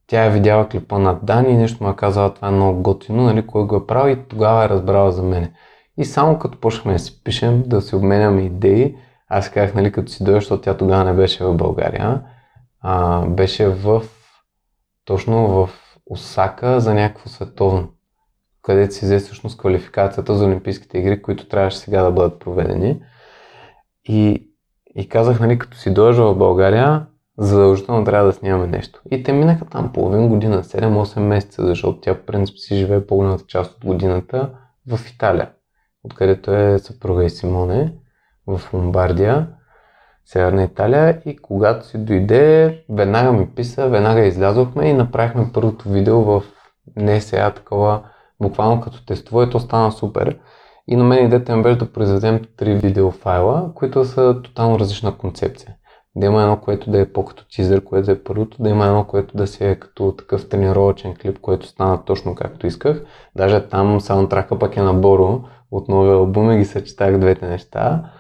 тя е видяла клипа на Дани и нещо му е казала, това е много готино, нали, кой го е правил, и тогава е разбрала за мене. И само като почнахме да си пишем, да си обменяме идеи, аз казах, нали, като си дойде, защото тя тогава не беше в България, беше точно в Осака за някакво световно, където си взе всъщност квалификацията за Олимпийските игри, които трябваше сега да бъдат проведени. И казах, нали, като си дойдеш в България, задължително трябва да снимаме нещо. И те минаха там половин година, 7-8 месеца, защото тя в принцип си живее по-голямата част от годината в Италия, откъдето е съпруга и Симоне, в Ломбардия, Северна Италия. И когато си дойде, веднага ми писа, веднага излязохме и направихме първото видео в не сега такова, буквално като тестово, и то стана супер. И на мен идеята ми беше да произведем 3 видеофайла, които са тотално различна концепция. Да има едно, което да е по-като тизър, което е първото, да има едно, което да си е като такъв тренировачен клип, който стана точно както исках. Даже там саундтрака пък е на Боро от новия албум и ги съчетах двете неща.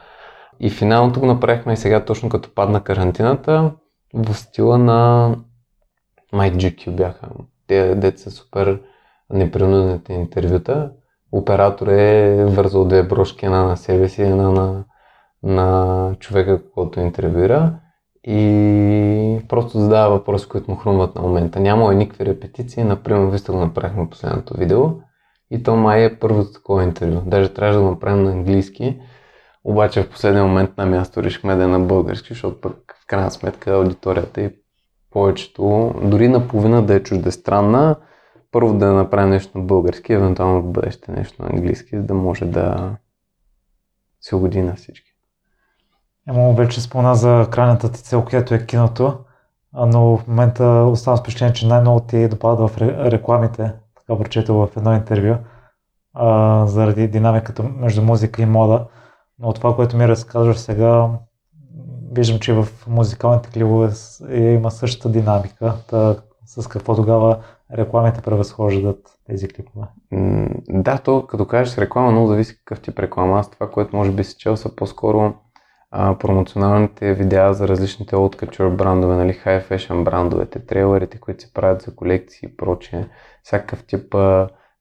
И финално тук направихме и сега точно като падна карантината, в стила на MyGQ бяха. Те деца са супер непринудените интервюта. Оператор е вързал 2 брошки, една на себе си, една на човека, който интервюира, и просто задава въпроси, които му хрумват на момента. Няма никакви репетиции, например, вие сте го направихме на последното видео и то май е първото такова интервю. Даже трябваше да го направим на английски, обаче в последния момент на място решихме да е на български, защото пък в крайна сметка аудиторията е повечето, дори наполовина да е чуждестранна, първо да направя нещо на български, евентуално в бъдеще нещо на английски, за да може да се угоди на всички. Емо вече спомена за крайната ти цел, която е киното, но в момента оставам с впечатление, че най-много ти допада в рекламите, така прочетох в едно интервю, заради динамиката между музика и мода. Но това, което ми разказваш сега, виждам, че в музикалните клипове има същата динамика. С какво тогава рекламите превъзхождат тези клипове? Да, то като кажеш реклама, много зависи какъв тип реклама. Аз това, което може би си чел, са по-скоро промоционалните видеа за различните haute couture брандове, нали, high fashion брандовете, трейлерите, които се правят за колекции и прочее. Всякакъв тип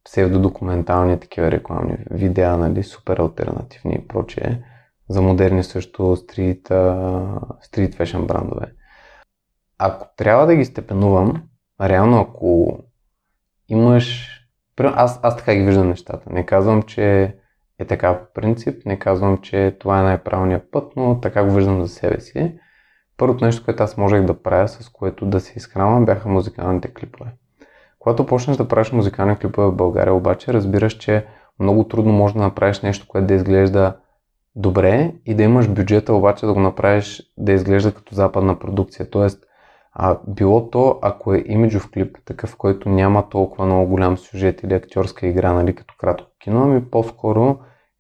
псевдодокументални такива рекламни видеа, нали, супер алтернативни и прочее. За модерни също стрит фешън брандове. Ако трябва да ги степенувам, реално ако имаш... Аз така ги виждам нещата. Не казвам, че е така по принцип, не казвам, че това е най-правилният път, но така го виждам за себе си. Първото нещо, което аз можех да правя, с което да се изхранвам, бяха музикалните клипове. Когато почнеш да правиш музикални клипове в България, обаче разбираш, че много трудно можеш да направиш нещо, което да изглежда добре и да имаш бюджета обаче да го направиш да изглежда като западна продукция. Тоест, било то, ако е имиджов клип, такъв, който няма толкова много голям сюжет или актьорска игра, нали, като кратко кино, ами по-скоро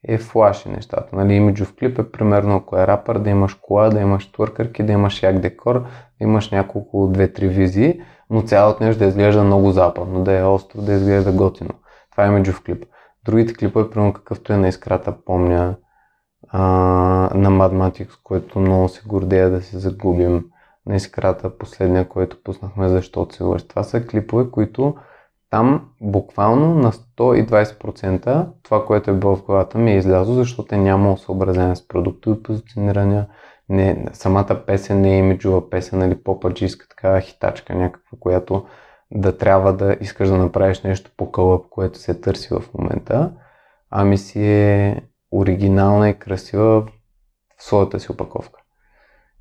е флаши нещата. Нали, имиджов клип е примерно, ако е рапър, да имаш кола, да имаш твъркърки, да имаш як декор, да имаш няколко 2-3 визии, но цялото нещо да изглежда много западно, да е остро, да изглежда готино. Това е имиджов клип. Другите клипове, примерно какъвто е на Искрата, помня, на Madmatics, който много се гордея да се загубим, на Искрата, последния, който пуснахме, защото се лъжи. Това са клипове, които там буквално на 120% това, което е било в главата ми е излязло, защото е нямало съобразение с продуктови позиционирания, не, самата песен не е имиджова песен или попаджийска такава хитачка някаква, която да трябва да искаш да направиш нещо по кълъп, което се търси в момента, ами си е оригинална и красива в своята си опаковка.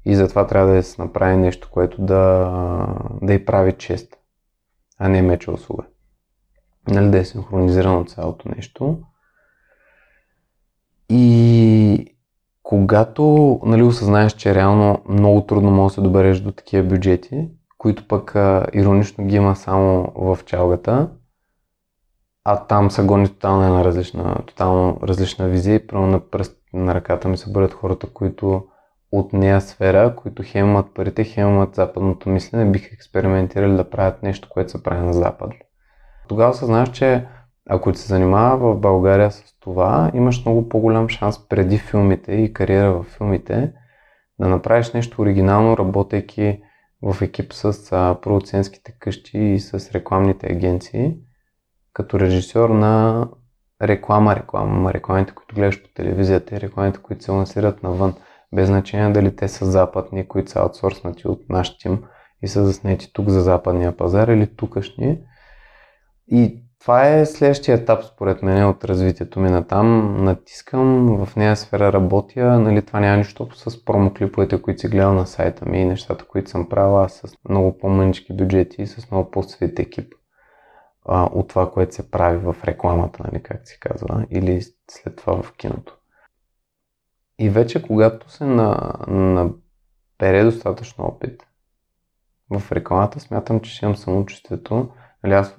И затова трябва да се направи нещо, което да й прави чест, а не меча услуга. Нали, да е синхронизирано цялото нещо. И когато, нали, осъзнаеш, че реално много трудно може да се добереш до такива бюджети, които пък иронично ги има само в чалгата, а там са гони тотално различна визия. Прямо на пръст на ръката ми се бъдат хората, които от нея сфера, които хем имат парите, хем имат западното мислене, биха експериментирали да правят нещо, което се прави на запад. Тогава съзнаеш, че ако ти се занимава в България с това, имаш много по-голям шанс преди филмите и кариера в филмите да направиш нещо оригинално, работейки в екип с продуцентските къщи и с рекламните агенции, като режисьор на рекламите, които гледаш по телевизията и рекламите, които се лансират навън. Без значение дали те са западни, които са аутсорснати от наш тим и са заснети тук за западния пазар или тукашни. И това е следващия етап, според мен, от развитието ми натам. Натискам, в нея сфера работя, нали, това няма нищо с промоклиповете, които си гледал на сайта ми и нещата, които съм правил аз с много по-мънички бюджети и с много по-свит екип от това, което се прави в рекламата, нали, как се казва, или след това в киното. И вече когато се набере достатъчно опит в рекламата, смятам, че ще имам самочувствието. Нали, аз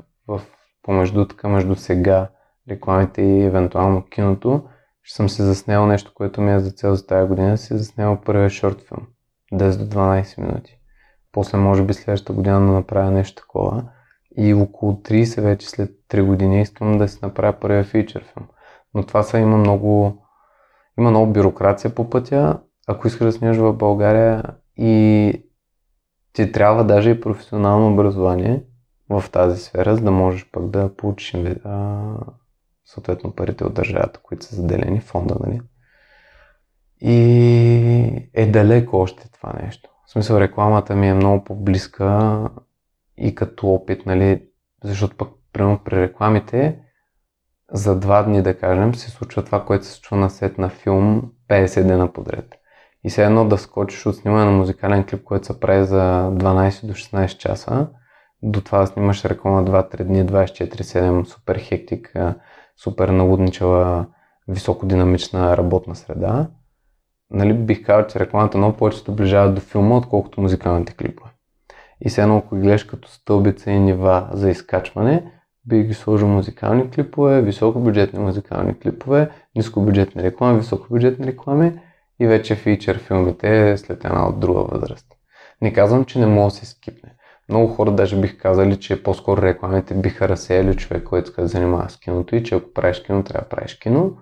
между сега рекламите и евентуално киното, ще съм се заснел нещо, което ми е за цел за тази година, да се заснел първия шорт филм, 10 до 12 минути. После може би следващата година да направя нещо такова и около 30 вече след 3 години искам да си направя първия фичър филм. Но това има много бюрокрация по пътя, ако искаш да снимаш в България и ти трябва даже и професионално образование в тази сфера, за да можеш пък да получиш съответно парите от държавата, които са заделени в фонда, нали? И е далеко още това нещо. В смисъл, рекламата ми е много по-близка и като опит, нали? Защото пък, примерно, при рекламите за 2 дни, да кажем, се случва това, което се случва на сет на филм 50 дена подред. И все едно да скочиш от снимане на музикален клип, който се прави за 12 до 16 часа, до това да снимаш реклама 2-3 дни, 24-7, супер хектик, супер налудничава, високодинамична работна среда, нали, бих казал, че рекламата много повече се доближава до филма, отколкото музикалните клипове. И сега, ако ги гледаш като стълбица и нива за изкачване, бих ги сложил музикални клипове, високобюджетни музикални клипове, нискобюджетни реклами, високобюджетни реклами и вече фичър филмите след една от друга възраст. Не казвам, че не мога да се скипне. Много хора даже бих казали, че по-скоро рекламите биха разсеяли човек, който се занимава с киното и че ако правиш кино, трябва да правиш кино.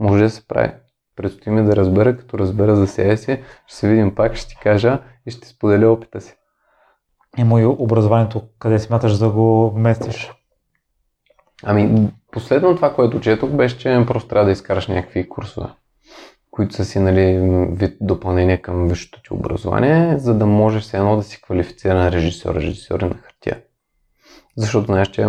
Може да се прави. Предстои ми да разбера, като разбера за себе си, ще се видим пак, ще ти кажа и ще споделя опита си. Има и образованието, къде смяташ да го местиш? Ами, последно това, което четох, беше, че просто трябва да изкараш някакви курсове, които са си, нали, вид допълнение към висшето ти образование, за да можеш все едно да си квалифициран режисьор на хартия. Защото знаеш, че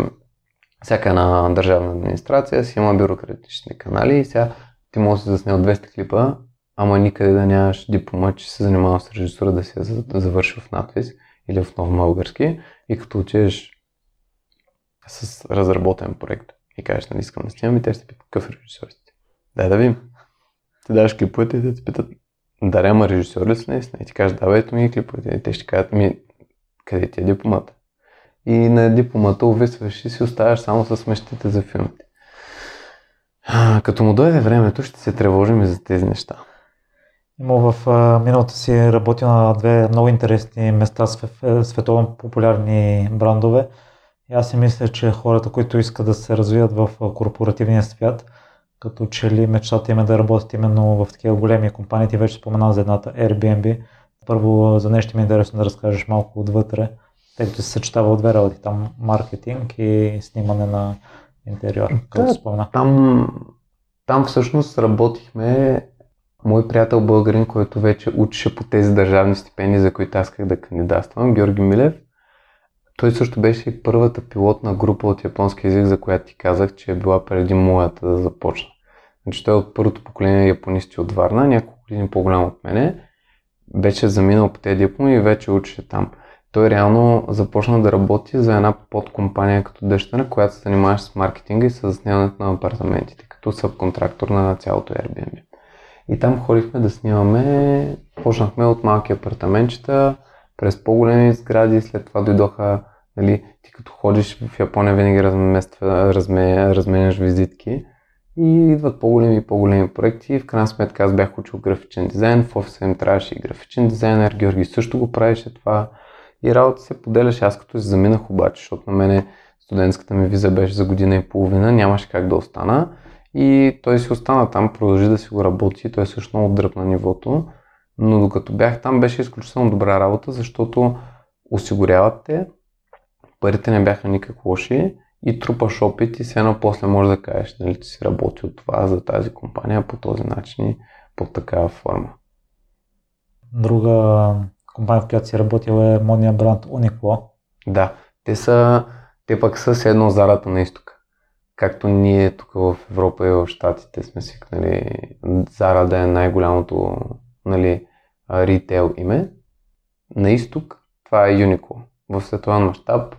всяка една държавна администрация си има бюрократични канали и сега ти може да си заснел 200 клипа, ама никъде да нямаш диплома, че се занимавал с режисура, да си завърши в надпис или в нов български, и като учиш с разработен проект и кажеш, нали, искам да снимам, и те ще се питат, какъв режисьор сте? Дай да видим. Ти даваш клиповете и те ти питат, Даре, ама режисьор ли си наистина? И ти кажеш, да, бе, ето ми клиповете. И те ще кажат, ми, къде ти е дипломата? И на дипломата увисваш и си оставаш само с мечтите за филмите. Като му дойде времето, ще се тревожим и за тези неща. Има в миналото си работил на две много интересни места, световно популярни брандове. И аз си мисля, че хората, които искат да се развият в корпоративния свят, като че ли мечтата им е да работят именно в такива големи компании. Ти вече споменал за едната Airbnb. Първо, за нещо ми е интересно да разкажеш малко отвътре, тъй като се съчетава от две работи, там маркетинг и снимане на интериор, като да спомена. Там всъщност работихме, мой приятел българин, който вече учеше по тези държавни стипендии, за които аз исках да кандидатствам, Георги Милев. Той също беше и първата пилотна група от японски език, за която ти казах, че е била преди моята да започна. Значи той е от първото поколение японисти от Варна, няколко години по-голям от мене, беше заминал по тези дипломи и вече учеше там. Той реално започна да работи за една подкомпания като дъщеря, която се занимаваше с маркетинга и с заснемането на апартаментите, като събконтрактор на цялото Airbnb. И там ходихме да снимаме, почнахме от малки апартаментчета, през по-големи сгради, след това дойдоха, нали, ти като ходиш в Япония винаги разменяш визитки и идват по-големи и по-големи проекти. В крайна сметка аз бях учил графичен дизайн, в офиса им трябваше и графичен дизайнер, Георги също го правеше това и работа се поделяше. Аз като се заминах обаче, защото на мене студентската ми виза беше за година и половина, нямаше как да остана и той си остана там, продължи да си го работи, той също много дръпна нивото. Но докато бях там, беше изключително добра работа, защото осигуряват те, парите не бяха никак лоши и трупаш опит и все едно после може да кажеш, нали, че си работи от това за тази компания по този начин и по такава форма. Друга компания, в която си работил, е модния бранд Uniqlo. Да, те пък са с едно зарата на изтока. Както ние тук в Европа и в Щатите сме свикнали Зара да е най-голямото, нали, ритейл име. На изток това е Uniqlo. В световен мащаб,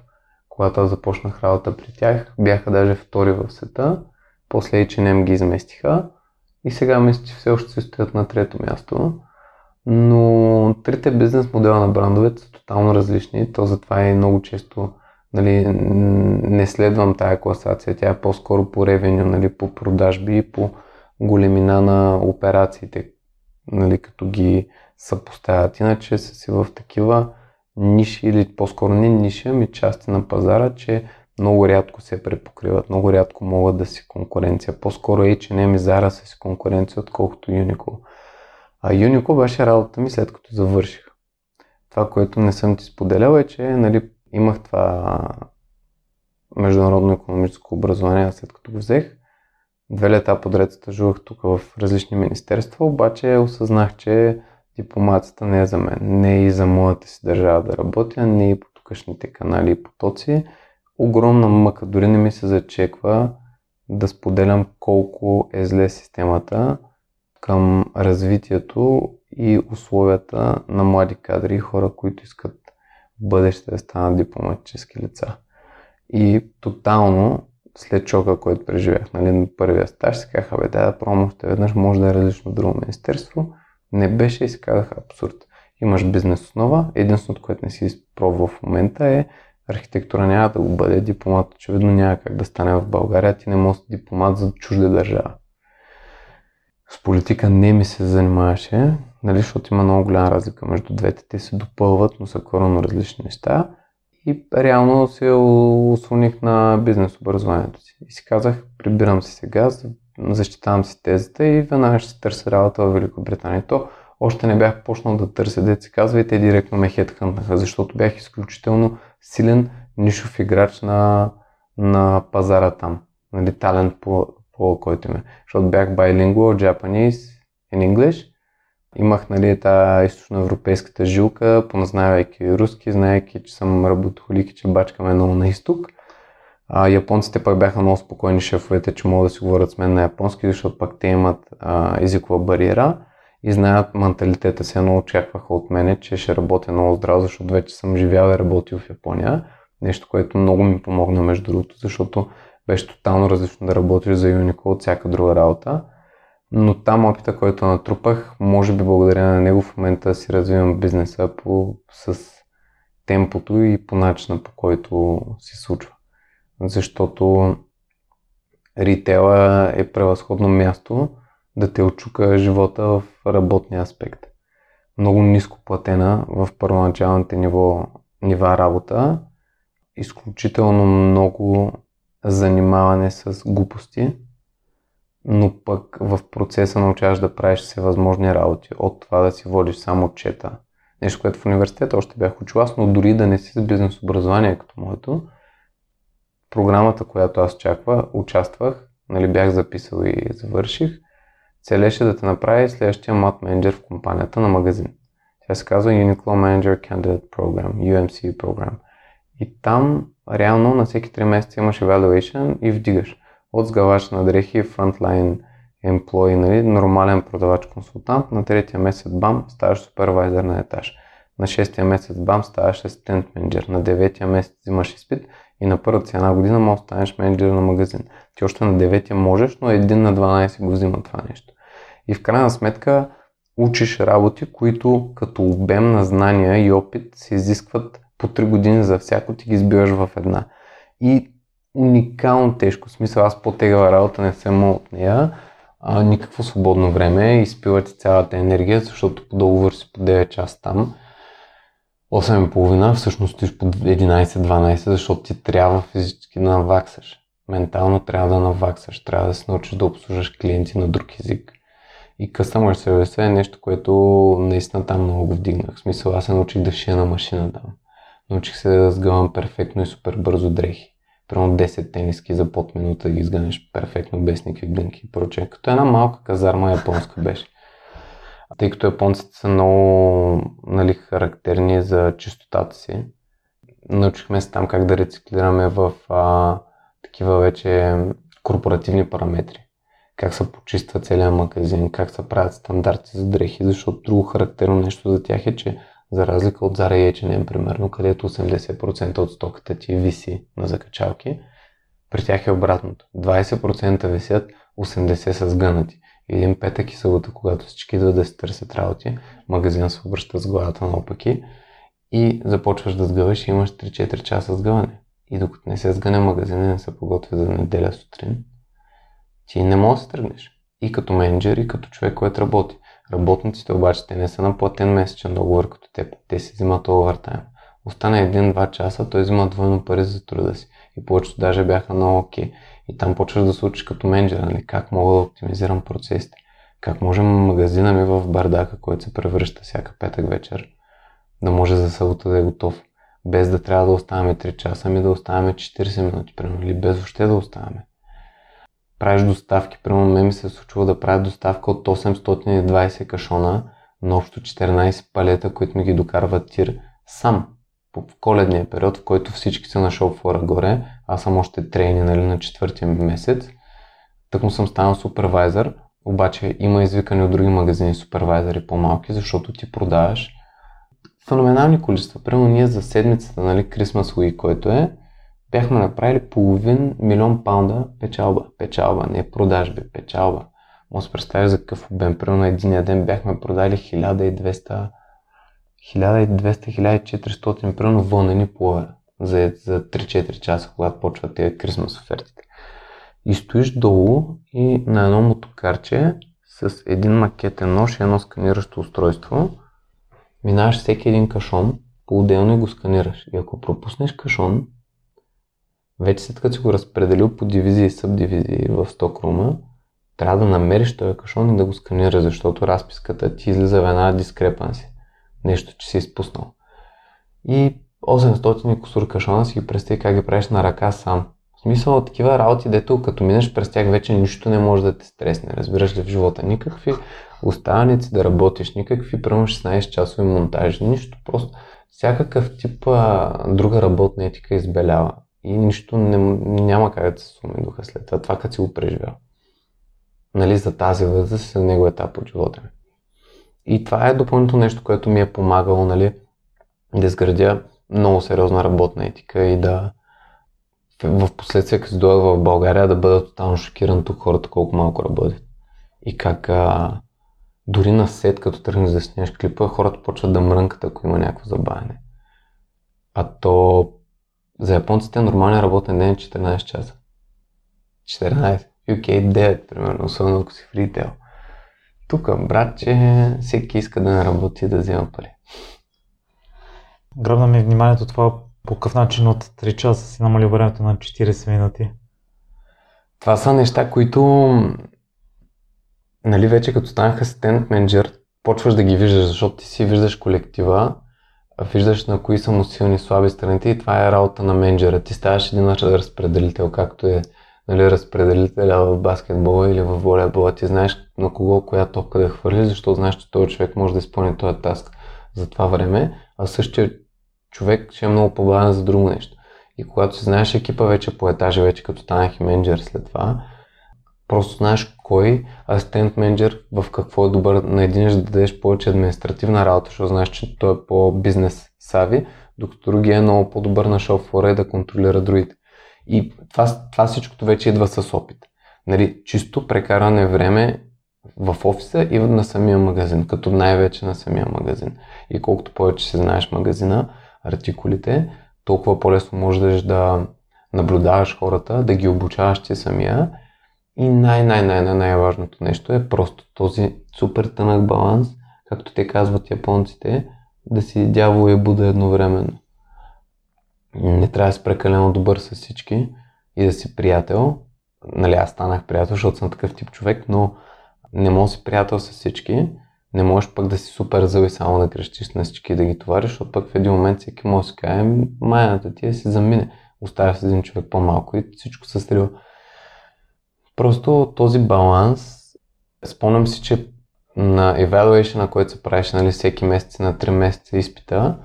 когато аз започнах работа при тях, бяха даже втори в света, после H&M ги изместиха и сега мисля, че все още се стоят на трето място. Но трите бизнес модела на брандовете са тотално различни, то затова е много често, нали, не следвам тая класация, тя е по-скоро по ревеню, нали, по продажби и по големина на операциите, нали, като ги съпоставят. Иначе са си в такива ниши, или по-скоро не ниши, ами части на пазара, че много рядко се препокриват, много рядко могат да си конкуренция. По-скоро H&M и Zara са си конкуренция, отколкото Uniqlo. А Uniqlo беше работата ми след като завърших. Това, което не съм ти споделял, е, че, нали, имах това международно икономическо образование, след като го взех. 2 лета подред стажувах тук в различни министерства, обаче осъзнах, че дипломацията не е за мен. Не е и за моята си държава да работя, не е и по тукашните канали и потоци. Огромна мъка, дори не ми се зачеква да споделям колко е зле системата към развитието и условията на млади кадри и хора, които искат в бъдеще да станат дипломатически лица. И тотално, след шока, който преживях, нали, на първия стаж, си казаха, бе, да пробвам още веднъж, може да е различно друго министерство. Не беше и си казах абсурд. Имаш бизнес основа, единственото, което не си изпробва в момента е архитектура няма да го бъде, дипломат очевидно няма как да стане в България, ти не можеш дипломат за чужда държава. С политика не ми се занимаваше, нали, защото има много голяма разлика между двете, те се допълват, но са коренно различни неща и реално се ослоних на бизнес образованието си. И си казах, прибирам се сега, защитавам си тезата и веднага ще се търси работа в Великобритания. То още не бях почнал да търся деца, казва и те директно ме хедхънтнаха, защото бях изключително силен нишов играч на пазара там, нали, талент по който ме. Защото бях bilingual, Japanese and English. Имах, нали, тази източноевропейската жилка, поназнавайки руски, знаейки, че съм работохолик и че бачкаме много на изток. Японците пък бяха много спокойни шефовете, че могат да си говорят с мен на японски, защото пък те имат езикова бариера и знаят менталитета си, но очакваха от мене, че ще работя много здраво, защото вече съм живял и работил в Япония. Нещо, което много ми помогна, между другото, защото беше тотално различно да работиш за Uniqlo от всяка друга работа. Но там опита, който натрупах, може би благодаря на него в момента си развивам бизнеса с темпото и по начина, по който се случва. Защото ритейла е превъзходно място да те очука живота в работния аспект. Много ниско платена в първоначалните нива работа, изключително много занимаване с глупости, но пък в процеса научаваш да правиш всевъзможни работи, от това да си водиш само отчета. Нещо, което в университета още бях учил аз, но дори да не си с бизнес образование като моето, програмата, която аз участвах, нали, бях записал и завърших, целеше да те направи следващия млад менеджер в компанията на магазин. Тя се казва Uniqlo Manager Candidate Program, UMC Program. И там реално на всеки 3 месеца имаш evaluation и вдигаш. От сгъвач на дрехи, frontline employee, нали, нормален продавач-консултант, на 3-я месец бам ставаш супервайзър на етаж. На 6-я месец бам ставаш асистент менеджер, на 9-я месец взимаш изпит и на първата си една година може да станеш менеджер на магазин. Ти още на 9-я можеш, но 1 на 12 го взима това нещо. И в крайна сметка учиш работи, които като обем на знания и опит се изискват по 3 години за всяко, ти ги избиваш в една. И уникално тежко, в смисъл аз по-тегава работа не съм имал от нея, никакво свободно време, изпила ти цялата енергия, защото по договор си по 9 часа там, 8,5, всъщност стоиш по 11-12, защото ти трябва физически да наваксаш. Ментално трябва да наваксаш, трябва да се научиш да обслужваш клиенти на друг език. И customer service е нещо, което наистина там много го вдигнах. В смисъл аз се научих да шия на машина там. Научих се да сгъвам перфектно и супер бързо дрехи. Примерно 10 тениски за под минута да ги изгънеш перфектно, без никакви глинки и прочее. Като една малка казарма японска беше. Тъй като японците са много, нали, характерни за чистотата си, научихме се там как да рециклираме в такива вече корпоративни параметри. Как се почиства целият магазин, как се правят стандарти за дрехи, защото друго характерно нещо за тях е, че за разлика от Zara и H&M, примерно, където 80% от стоката ти виси на закачалки, при тях е обратното. 20% висят, 80% са сгънати. Един петък и събота, когато всички идват да се търсят работи, магазин се обръща с главата наопаки и започваш да сгъваш и имаш 3-4 часа сгъване. И докато не се сгъне магазина, не се подготви за неделя сутрин, ти не можеш да се тръгнеш. И като менеджер, и като човек, който работи. Работниците обаче те не са на платен месечен договор като теб. Те си взимат овъртайм. Остана 1-2 часа, той взима двойно пари за труда си. И повечето даже бяха много окей. И там почваш да се учиш като менеджер, нали? Как мога да оптимизирам процесите. Как може магазина ми в бардака, който се превръща всяка петък вечер, да може за събота да е готов. Без да трябва да оставаме 3 часа, ами да оставаме 40 минути, примерно, или без въобще да оставаме. Правиш доставки, примерно мен ми се случва да правя доставка от 820 кашона на общо 14 палета, които ми ги докарват тир сам. По коледния период, в който всички са на шопфлора горе, аз съм още трейни, нали, на 4-тия месец. Тъкмо съм станал супервайзър, обаче има извикани от други магазини супервайзъри по-малки, защото ти продаваш феноменални количества. Примерно ние за седмицата, нали, Christmas Week, който е, бяхме направили £500,000 печалба, не продажби, печалба. Може да представя за какъв обем. Примерно на единия ден бяхме продали 1200-1400 примерно вълнени плове за 3-4 часа, когато почват тези Christmas офертите. И стоиш долу и на едно мотокарче с един макетен нож и едно сканиращо устройство минаваш всеки един кашон по-отделно и го сканираш. И ако пропуснеш кашон, вече след като си го разпределил по дивизии и субдивизии в стокрума, трябва да намериш този кашон и да го сканираш, защото разписката ти излиза в една дискрепанси. Нещо, че си изпуснал. И 800 кусур кашона си ги представи как ги правиш на ръка сам. В смисъл от такива работи, дето като минеш през тях, вече нищо не може да те стресне. Разбираш ли в живота? Никакви оставаници да работиш, никакви прямо 16 часови монтажи, нищо. Просто всякакъв тип друга работна етика избелява. И нищо няма как да се суми духа след това, като си го преживял. Нали, за тази възраст, за него етап от живота ми. И това е допълнително нещо, което ми е помагало, нали, да изградя много сериозна работна етика и да в последствие, като дойдох в България, да бъда тотално шокиран тук хората колко малко работят. И как дори на сет, като тръгнеш да снимаш клипа, хората почват да мрънкат, ако има някакво забавяне. А то за японците нормалният работен ден е 14 часа. 14. UK 9, примерно, особено ако си фритейл. Тук, братче, всеки иска да не работи и да взема пари. Грабна ми вниманието това, по какъв начин от 3 часа си намали времето на 40 минути. Това са неща, които, нали, вече като станах асистент менеджер, почваш да ги виждаш, защото ти си виждаш колектива, виждаш на кои са му силни и слаби страните и това е работа на менеджера. Ти ставаш един разпределител, както е, нали, разпределителя в баскетбола или в волейбола, ти знаеш на кого, коя топка да хвърли, защото знаеш, че този човек може да изпълни този таск за това време, а същия човек ще е много по-бавен за друго нещо. И когато си знаеш екипа вече по етажи, вече като станах и менеджер след това, просто знаеш кой асистент менеджер в какво е добър, на един ще дадеш повече административна работа, защото знаеш, че той е по-бизнес сави, докато другия е много по-добър на шофьора и да контролира другите. И това всичкото вече идва с опит. Нали, чисто прекаране време в офиса и на самия магазин, като най-вече на самия магазин. И колкото повече си знаеш магазина, артикулите, толкова по-лесно можеш да наблюдаваш хората, да ги обучаваш ти самия. И най-важното нещо е просто този супер тънък баланс, както те казват японците, да си дявол и Буда едновременно. Не трябва да си прекалено добър с всички и да си приятел. Нали, аз станах приятел, защото съм такъв тип човек, но не можеш да си приятел с всички. Не можеш пък да си супер зъл и само да крещиш на всички и да ги товариш, защото пък в един момент всеки може да си каже, майната ти си замине. Оставя се един човек по-малко и всичко се стрива. Просто този баланс, спомням си, че на evaluation, на който се правиш, нали, всеки месец на 3 месеца изпита,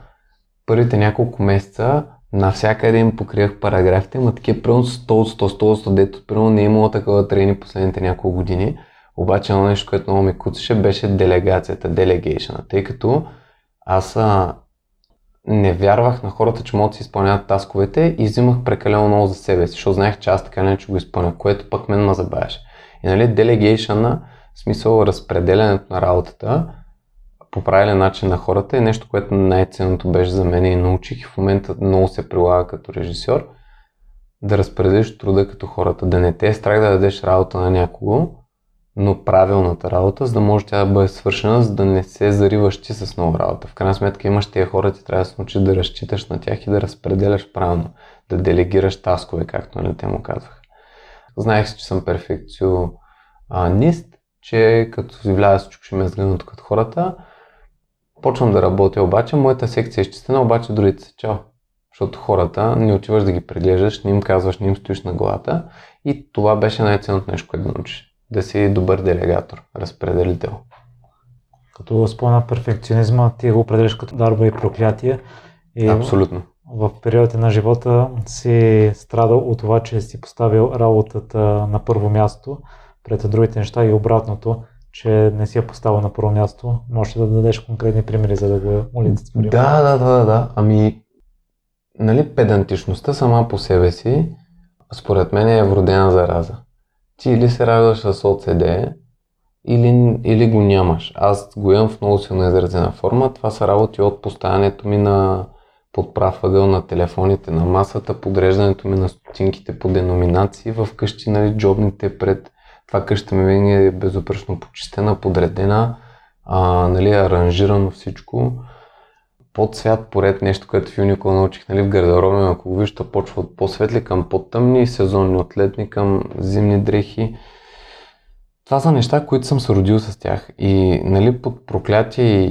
първите няколко месеца навсякъде им покривах параграфите, ама такива примерно 100, дето примерно не е имало такава трени последните няколко години. Обаче едно нещо, което много ме куцаше, беше делегацията, делегейшъна, тъй като аз не вярвах на хората, че могат да си изпълняват тасковете и взимах прекалено много за себе си, защото знаех, че аз така не че го изпълня, което пък мен ме забавяше. И нали, делегейшъна, в смисъл разпределянето на работата, по правилен начин на хората е нещо, което най-ценното беше за мен и научих и в момента много се прилага като режисьор, да разпределиш труда като хората, да не те е страх да дадеш работа на някого, но правилната работа, за да може тя да бъде свършена, за да не се зариваш ти с нова работа. В крайна сметка имаш тия хора, ти трябва да се научиш да разчиташ на тях и да разпределяш правилно, да делегираш таскове, както нали те му казваха. Знаех си, че съм перфекционист, че като си вляда всичко ще ме сгледнат като хората. Почвам да работя, обаче моята секция е изчистена, обаче другите са чао. Защото хората не отиваш да ги преглеждаш, не им казваш, не им стоиш на главата. И това беше най-ценното нещо, което научиш. Да си добър делегатор, разпределител. Като спомена перфекционизма, ти го определиш като дарба и проклятие. И абсолютно. В периодите на живота си страдал от това, че си поставил работата на първо място пред другите неща и обратното, че не си я поставил на първо място. Можеш да дадеш конкретни примери, за да го олицетворим? Да. Ами, нали, педантичността сама по себе си, според мен е вродена зараза. Ти или се радваш с ОЦД, или го нямаш. Аз го имам в много силно изразена форма. Това са работи от поставянето ми на подправ ъгъл на телефоните на масата, подреждането ми на стотинките по деноминации в къщи, нали, джобните пред това. Къща ми винаги е безупречно почистена, подредена, нали, аранжирано всичко. Подсвят, поред нещо, което в Uniqlo научих, нали, в гардероба, ако го виж, то почва от по-светли към по-тъмни, сезонни от летни към зимни дрехи. Това са неща, които съм се родил с тях и, нали, под проклятие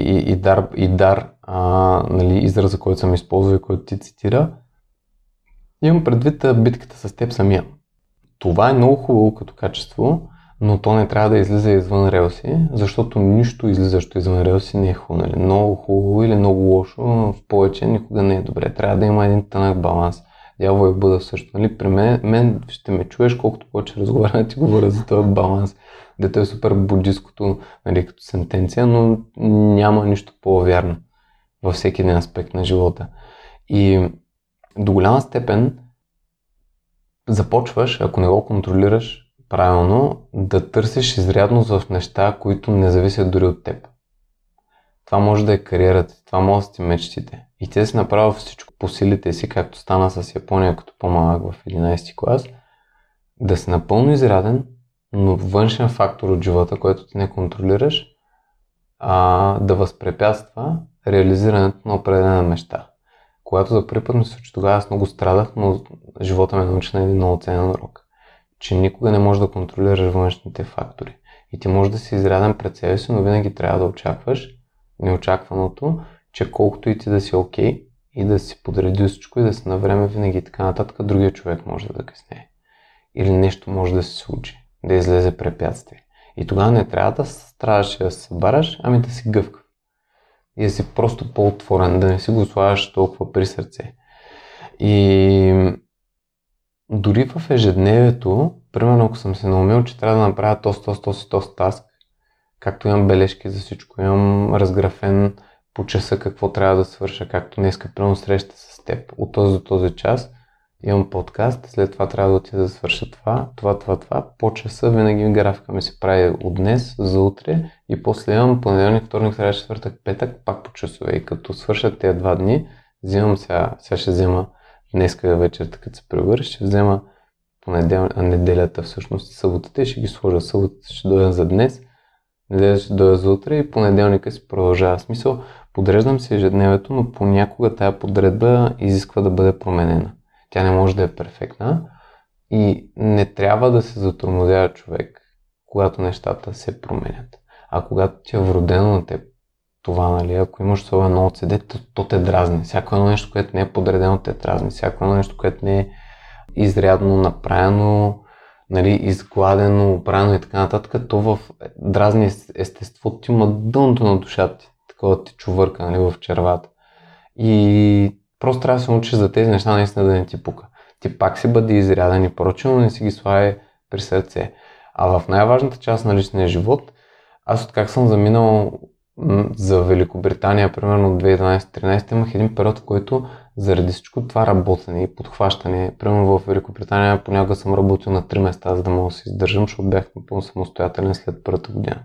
и дар, нали, израза, който съм използвал и който ти цитира, имам предвид битката с теб самия. Това е много хубаво като качество, но то не трябва да излиза извън релси, защото нищо излизащо извън релси не е хубаво. Нали? Много хубаво или много лошо, в повече никога не е добре. Трябва да има един тънък баланс. Дявол е бъда също. Нали? При мен ще ме чуеш, колкото повече разговаря, ти говоря за този баланс. Дето е супер буддистското, нали, като сентенция, но няма нищо по-вярно във всеки един аспект на живота. И до голяма степен започваш, ако не го контролираш правилно, да търсиш изрядност в неща, които не зависят дори от теб. Това може да е кариерата, това може да си мечтите. И те си направят всичко по силите си, както стана с Япония като по-малък в 11-ти клас, да си напълно изряден, но външен фактор от живота, който ти не контролираш, да възпрепятства реализирането на определена мечта. Когато за първи път ми се случи, тогава аз много страдах, но живота ме научи на един много ценен урок, че никога не можеш да контролираш външните фактори. И ти можеш да си изряден пред себе си, но винаги трябва да очакваш неочакваното, че колкото и ти да си окей и да си подредил всичко и да си на време винаги и така нататък, другия човек може да закъсне. Или нещо може да се случи, да излезе препятствие. И тогава не трябва да страдаш и да се бараш, ами да си гъвкав. И да си просто по-отворен, да не си го слагаш толкова при сърце. И дори в ежедневието, примерно ако съм се наумил, че трябва да направя тост таск, както имам бележки за всичко, имам разграфен по часа какво трябва да свърша, както днеска, примерно среща с теб. От този до този час имам подкаст, след това трябва да отида да свърша това. По часа винаги графика ми се прави от днес за утре и после имам понеделник, вторник, сряда, четвъртък, петък, пак по часове. И като свърша тези два дни, сега ще взема днеска вечерта, като се превърш, ще взема неделята всъщност, съботата и ще ги сложа. Съботата ще дойда за днес, неделя ще дойда за утре и понеделника си продължава. Смисъл, подреждам се ежедневието, но понякога тая подредба изисква да бъде променена. Тя не може да е перфектна и не трябва да се затормозява човек, когато нещата се променят. А когато ти е вродено на теб това, нали, ако имаш това едно OCD, то те дразни. Всяко едно нещо, което не е подредено, те дразни. Всяко едно нещо, което не е изрядно направено, нали, изгладено, оправено и така нататък, то в дразни естеството ти има дъното на душата ти, такова ти чувърка, нали, в червата. И просто трябва да се научиш за тези неща наистина да не ти пука. Ти пак си бъди изряден и прочен, но не си ги слагай при сърце. А в най-важната част на личния живот, аз откак съм заминал за Великобритания, примерно от 2012-13, имах един период, в който заради всичко това работене и подхващане, примерно в Великобритания понякога съм работил на 3 места, за да мога да се издържам, защото бях напълно самостоятелен след първата година.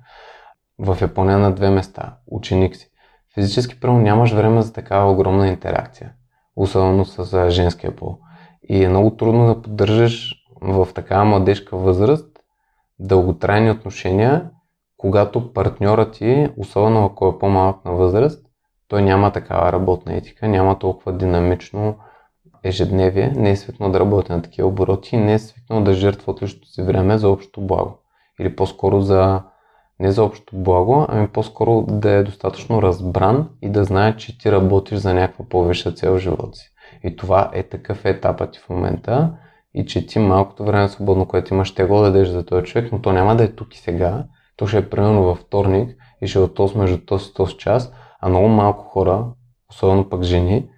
В Япония на 2 места, ученик си. Физически, примерно, нямаш време за такава огромна интеракция, особено с женския пол. И е много трудно да поддържаш в такава младежка възраст дълготрайни отношения, когато партньорът ти, особено ако е по-малък на възраст, той няма такава работна етика, няма толкова динамично ежедневие, не е свикнал да работи на такива обороти и не е свикнал да жертва от личното си време за общото благо. Или по-скоро не за общото благо, ами по-скоро да е достатъчно разбран и да знае, че ти работиш за някаква по-висша цел в живота си. И това е такъв етапът ти в момента и че ти малкото време свободно, което имаш, ще го дадеш за този човек, но то няма да е тук и сега. То ще е примерно във вторник и ще е от 8 между 10 час, а много малко хора, особено пък жени,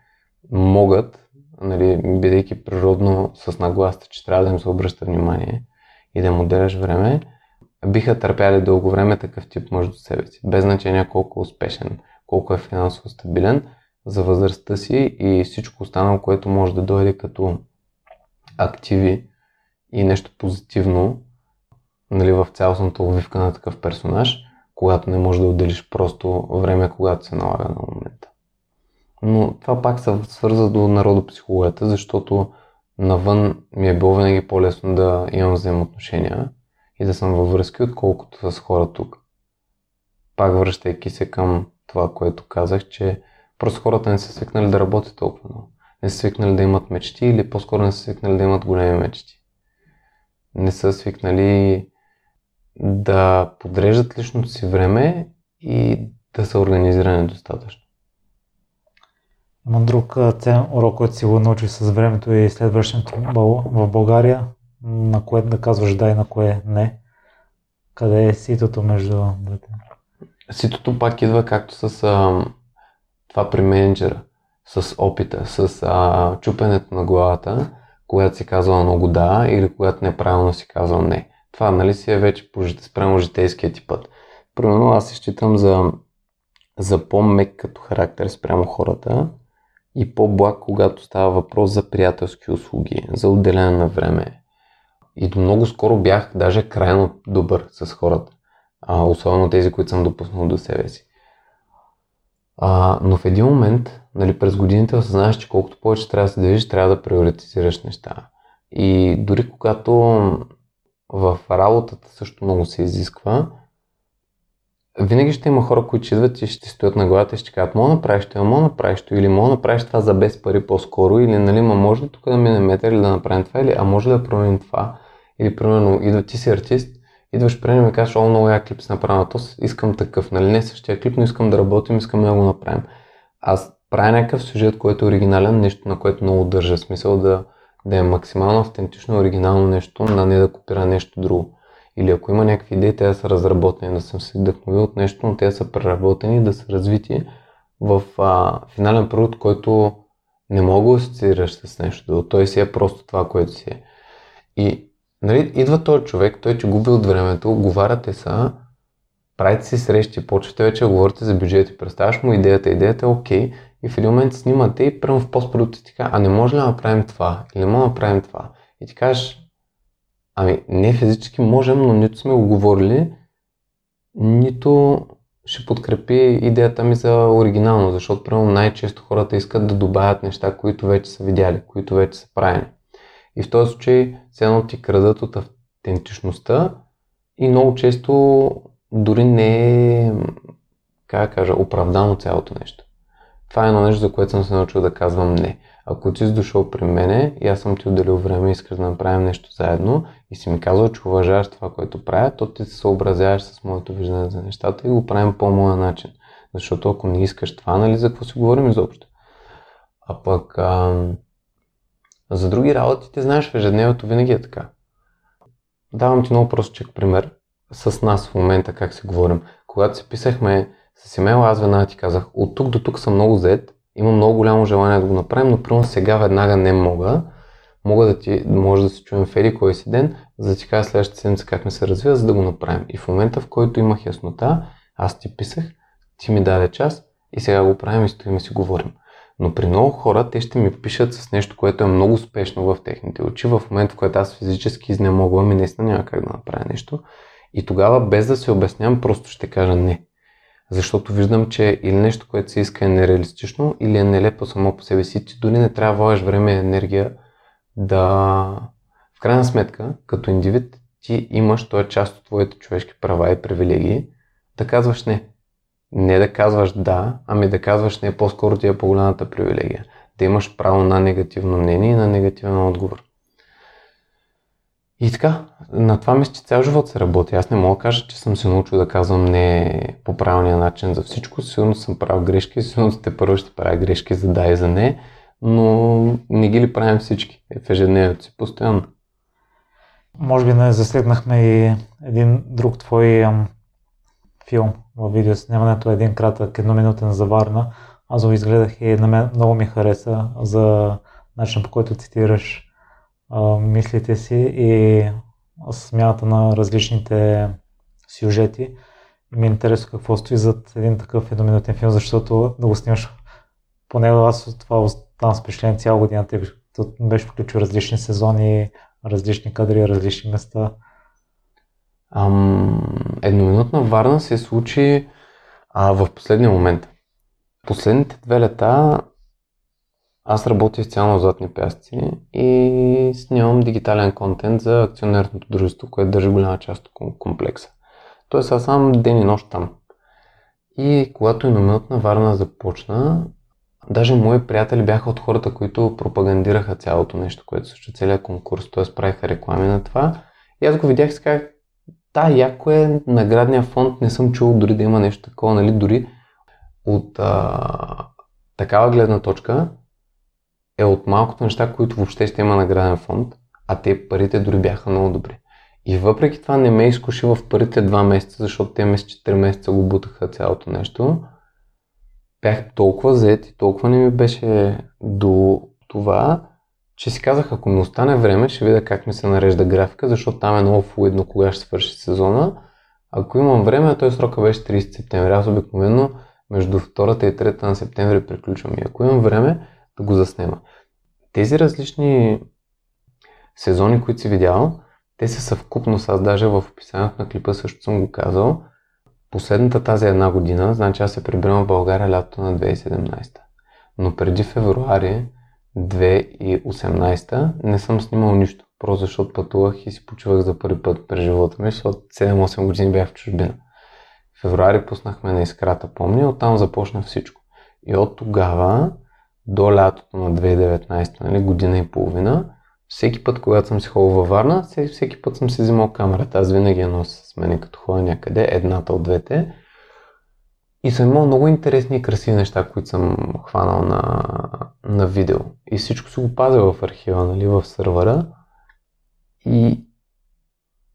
могат, нали, бидейки природно с нагласата, че трябва да им се обръща внимание и да им отделяш време, биха търпяли дълго време такъв тип мъж до себе си, без значение колко е успешен, колко е финансово стабилен за възрастта си и всичко останало, което може да дойде като активи и нещо позитивно, нали, в цялостната обвивка на такъв персонаж, когато не можеш да отделиш просто време, когато се налага на момента. Но това пак се свързва до народопсихологията, защото навън ми е било винаги по-лесно да имам взаимоотношения и да съм във връзки, отколкото с хора тук. Пак връщайки се към това, което казах, че просто хората не са свикнали да работят толкова много. Не са свикнали да имат мечти или по-скоро не са свикнали да имат големи мечти. Не са свикнали да подреждат личното си време и да са организирани достатъчно. Има друг ценен урок, който си го научиш с времето и след връщането в България, на кое да казваш да и на кое не. Къде е ситото между двете? Ситото пак идва както с това при менеджера, с опита, с чупенето на главата, когато си казвал много да или когато неправилно си казвал не. Това, нали, си е вече спрямо житейския ти път. Примерно аз се считам за по-мек като характер спрямо хората и по-благ, когато става въпрос за приятелски услуги, за отделяне на време. И до много скоро бях даже крайно добър с хората, особено тези, които съм допуснал до себе си. Но в един момент, нали, през годините осъзнаваш, че колкото повече трябва да се движиш, трябва да приоритизираш неща. И дори когато в работата също много се изисква, винаги ще има хора, които идват и ще стоят на главата и ще казват: мога направиш това, мога направиш това, или мога направиш това за без пари по-скоро, или, нали, може ли тук да мине метър или да направим това, или може ли да променим това, или примерно идва, ти си артист, идваш при мен и ми кажеш: о, много я клип си направя, то искам такъв, нали, не същия клип, но искам да работим, искам да го направим. Аз правя някакъв сюжет, който е оригинален, нещо, на което много държа, смисъл да е максимално автентично, оригинално нещо, на не да копира нещо друго. Или ако има някакви идеи, те да са разработени, да съм се вдъхновил от нещо, но те са преработени, да са развити в финален продукт, който не мога да асоциираш с нещо друго. Той си е просто това, което си е. И, нали, идва този човек, той че губи от времето, говаряте са, правите си срещи, почвате вече, говорите за бюджети, представяш му идеята е окей, и в един момент снимате и прямо в постпродукта ти кажа: а не може ли да направим това? Или не мога да направим това? И ти кажеш: ами не физически можем, но нито сме го говорили, нито ще подкрепи идеята ми за оригинално, защото прямо най-често хората искат да добавят неща, които вече са видяли, които вече са правени. И в този случай ценно ти крадат от автентичността и много често дори не е, оправдано цялото нещо. Това е едно нещо, за което съм се научил да казвам не. Ако ти си дошъл при мене и аз съм ти отделил време и искаш да направим нещо заедно и си ми казал, че уважаваш това, което правя, то ти се съобразяваш с моето виждане за нещата и го правим по моя начин. Защото ако не искаш това, нали, за какво си говорим изобщо? А пък за други работи, ти знаеш, в ежедневието винаги е така. Давам ти много простичък пример с нас в момента как си говорим. Когато си писахме с имейла, аз веднага ти казах: от тук до тук съм много зает, имам много голямо желание да го направим, но примерно сега веднага не мога. Може да се чуем в еди кой си ден, за да ти кажа следващата седмица как ми се развива, за да го направим. И в момента, в който имах яснота, аз ти писах, ти ми даде час и сега го правим и стоим и си говорим. Но при много хора те ще ми пишат с нещо, което е много успешно в техните очи, в момента, в който аз физически изнемогвам и наистина няма как да направя нещо. И тогава, без да се обяснявам, просто ще кажа не. Защото виждам, че или нещо, което се иска, е нереалистично, или е нелепо само по себе си, че дори не трябва да влагаш време и енергия да... В крайна сметка, като индивид, ти имаш тоя част от твоите човешки права и привилегии да казваш не. Не да казваш да, ами да казваш не, по-скоро ти е по-голямата привилегия. Да имаш право на негативно мнение и на негативен отговор. И така, на това мисля, че цял живот се работи. Аз не мога да кажа, че съм се научил да казвам не по правилния начин за всичко. Сигурно съм правил грешки, сигурно те първо ще правя грешки за да и за не, но не ги ли правим всички в ежедневието си постоянно? Може би не заследнахме и един друг твой филм във видеоснимането, един кратък, едноминутен за Варна. Аз го изгледах и на мен много ми хареса за начин, по който цитираш мислите си и смяната на различните сюжети. И ме интересува какво стои зад един такъв едноминутен филм, защото да го снимаш, поне аз от това оставам с впечатление цяла годината. Беше включил различни сезони, различни кадри, различни места. Едноминутна Варна се случи в последния момент. Последните две лета аз работя изцяло златни пясъци и снимам дигитален контент за акционерното дружество, което държи голяма част от комплекса. Тоест аз съм ден и нощ там. И когато едноминутна Варна започна, даже мои приятели бяха от хората, които пропагандираха цялото нещо, което също целият конкурс, т.е. правиха реклами на това. И аз го видях и си казах, да, яко е, наградния фонд, не съм чул дори да има нещо такова, нали, дори от такава гледна точка е от малкото неща, които въобще ще има награден фонд, а те парите дори бяха много добри. И въпреки това не ме изкуши в първите 2 месеца, защото те месец 4 месеца го бутаха цялото нещо. Бях толкова зает и толкова не ми беше до това, че си казах, ако ми остане време, ще видя как ми се нарежда графика, защото там е много флуидно кога ще свърши сезона. Ако имам време, той срока беше 30 септември. Аз обикновено между 2 и 3 на септември приключвам. И ако имам време, да го заснема. Тези различни сезони, които си видял, те са съвкупност. Аз даже в описанието на клипа също съм го казал. Последната тази една година, значи аз се прибирам в България лятото на 2017. Но преди февруари 2018 не съм снимал нищо. Просто защото пътувах и си почивах за първи път през живота ми, защото 7-8 години бях в чужбина. В февруари пуснахме на Искрата, помня, оттам започна всичко. И от тогава до лятото на 2019, нали, година и половина, всеки път, когато съм си ходил във Варна, всеки път съм си взимал камерата. Аз винаги я нося с мен, като ходя някъде, едната от двете. И съм имал много интересни и красиви неща, които съм хванал на видео. И всичко си го пазя в архива, нали, в сървъра. И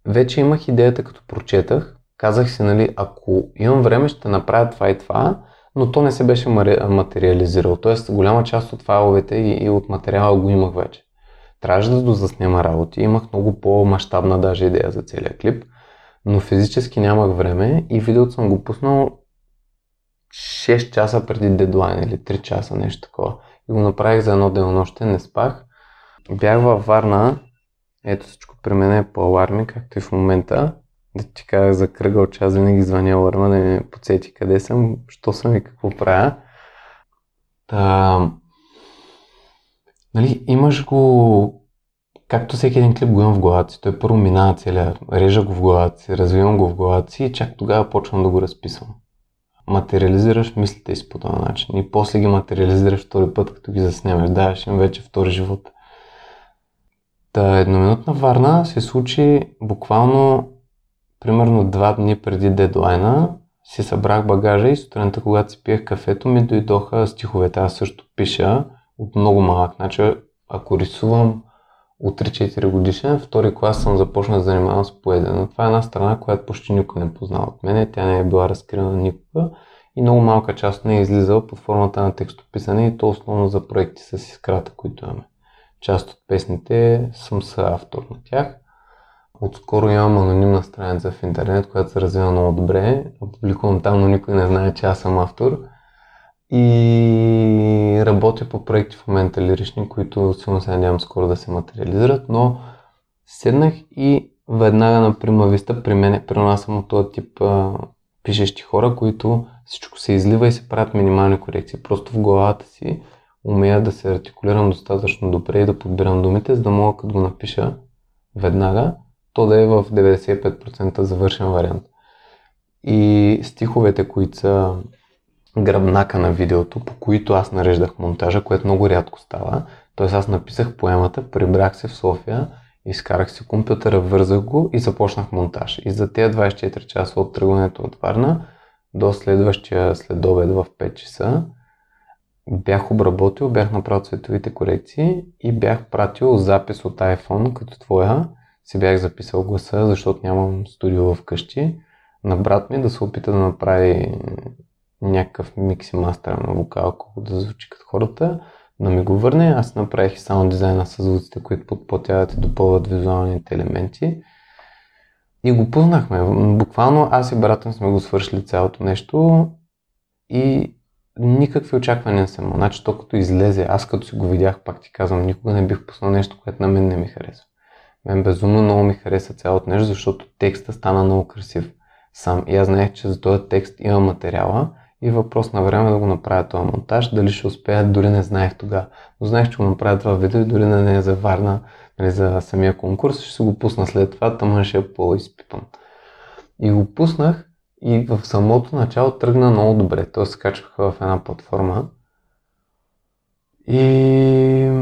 вече имах идеята, като прочетах. Казах си, нали, ако имам време, ще направя това и това, но то не се беше материализирало. Тоест, голяма част от файловете и от материала го имах вече. Трябваше да дозаснема работи, имах много по-мащабна даже идея за целия клип, но физически нямах време и видеото съм го пуснал 6 часа преди дедлайн или 3 часа, нещо такова. И го направих за едно денонощие, не спах. Бях във Варна, ето всичко при мен е по аларми, както и в момента. Да ти казах за кръгъл час, винаги звъня аларма, да ми подсети къде съм, що съм и какво правя. Нали, имаш го, както всеки един клип го имам в главата си, той първо минава целия, режа го в главата си, развивам го в главата си и чак тогава почвам да го разписвам. Материализираш мислите си по този начин и после ги материализираш втори път, като ги заснемеш, даваш им вече втори живот. Та едноминутна Варна се случи буквално примерно 2 дни преди дедлайна. Си събрах багажа и сутринта, когато си пиех кафето, ми дойдоха стиховете, аз също пиша. От много малък. Значи, ако рисувам от 3-4 годишен, втори клас съм започнал да занимавам с поезия. Но това е една страна, която почти никой не познава от мене. Тя не е била разкривана никога и много малка част не е излизала под формата на текстописане и то основно за проекти с Искрата, които имаме. Част от песните съм съавтор на тях. Отскоро имам анонимна страница в интернет, която се развива много добре. Публикувам там, но никой не знае, че аз съм автор. И работя по проекти в момента лирични, които сигурно се надявам скоро да се материализират, но седнах и веднага на прима виста при мен, аз съм от този тип пишещи хора, които всичко се излива и се правят минимални корекции. Просто в главата си умея да се артикулирам достатъчно добре и да подбирам думите, за да мога като го напиша веднага, то да е в 95% завършен вариант. И стиховете, които са гръбнака на видеото, по които аз нареждах монтажа, което много рядко става. Тоест аз написах поемата, прибрах се в София, изкарах си компютъра, вързах го и започнах монтаж. И за тези 24 часа от тръгването от Варна до следващия следобед в 5 часа бях обработил, бях направил цветовите корекции и бях пратил запис от iPhone като твоя. Си бях записал гласа, защото нямам студио вкъщи. На брат ми да се опита да направи някакъв микс и мастер на вокал, колко да звучи като хората, да ми го върне. Аз направих и саунд дизайна със звуците, които подплатяват и допълват визуалните елементи. И го пуснахме. Буквално аз и брата ми сме го свършили цялото нещо и никакви очаквания не съм. Значи то като излезе, аз като си го видях, пак ти казвам, никога не бих пуснал нещо, което на мен не ми харесва. Мен безумно много ми хареса цялото нещо, защото текста стана много красив сам. И аз знаех, че за този текст има материала и въпрос на време да го направя този монтаж. Дали ще успеят, дори не знаех тогава. Но знаех, че го направя това видео и дори не е за Варна, нали, за самия конкурс. Ще се го пусна след това, тъмън ще е по-изпитан. И го пуснах и в самото начало тръгна много добре. Той се качваха в една платформа и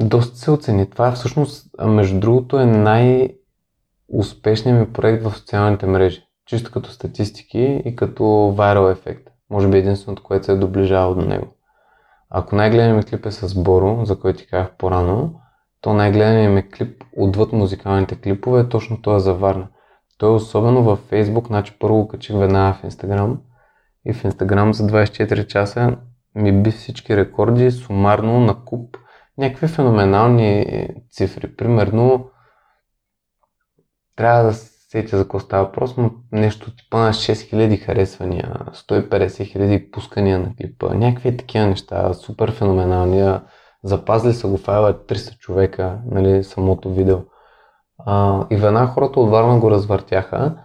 доста се оцени. Това всъщност, между другото, е най-успешният ми проект в социалните мрежи. Чисто като статистики и като viral ефект. Може би единственото, което се е доближало до него. Ако най-гледаният ми клип е с Боро, за който ти казах по-рано, то най-гледаният ми клип отвъд музикалните клипове е точно това за Варна. Той е особено във Facebook, значи първо го качих веднага в Instagram и в Instagram за 24 часа ми би всички рекорди сумарно на куп някакви феноменални цифри. Примерно, трябва да сетя за какво става въпрос, но нещо типа на 6000 харесвания, 150 хиляди пускания на клипа, някакви такива неща, супер феноменални. Запазили са го файла 300 човека, нали, самото видео. И веднага хората от Варна го развъртяха,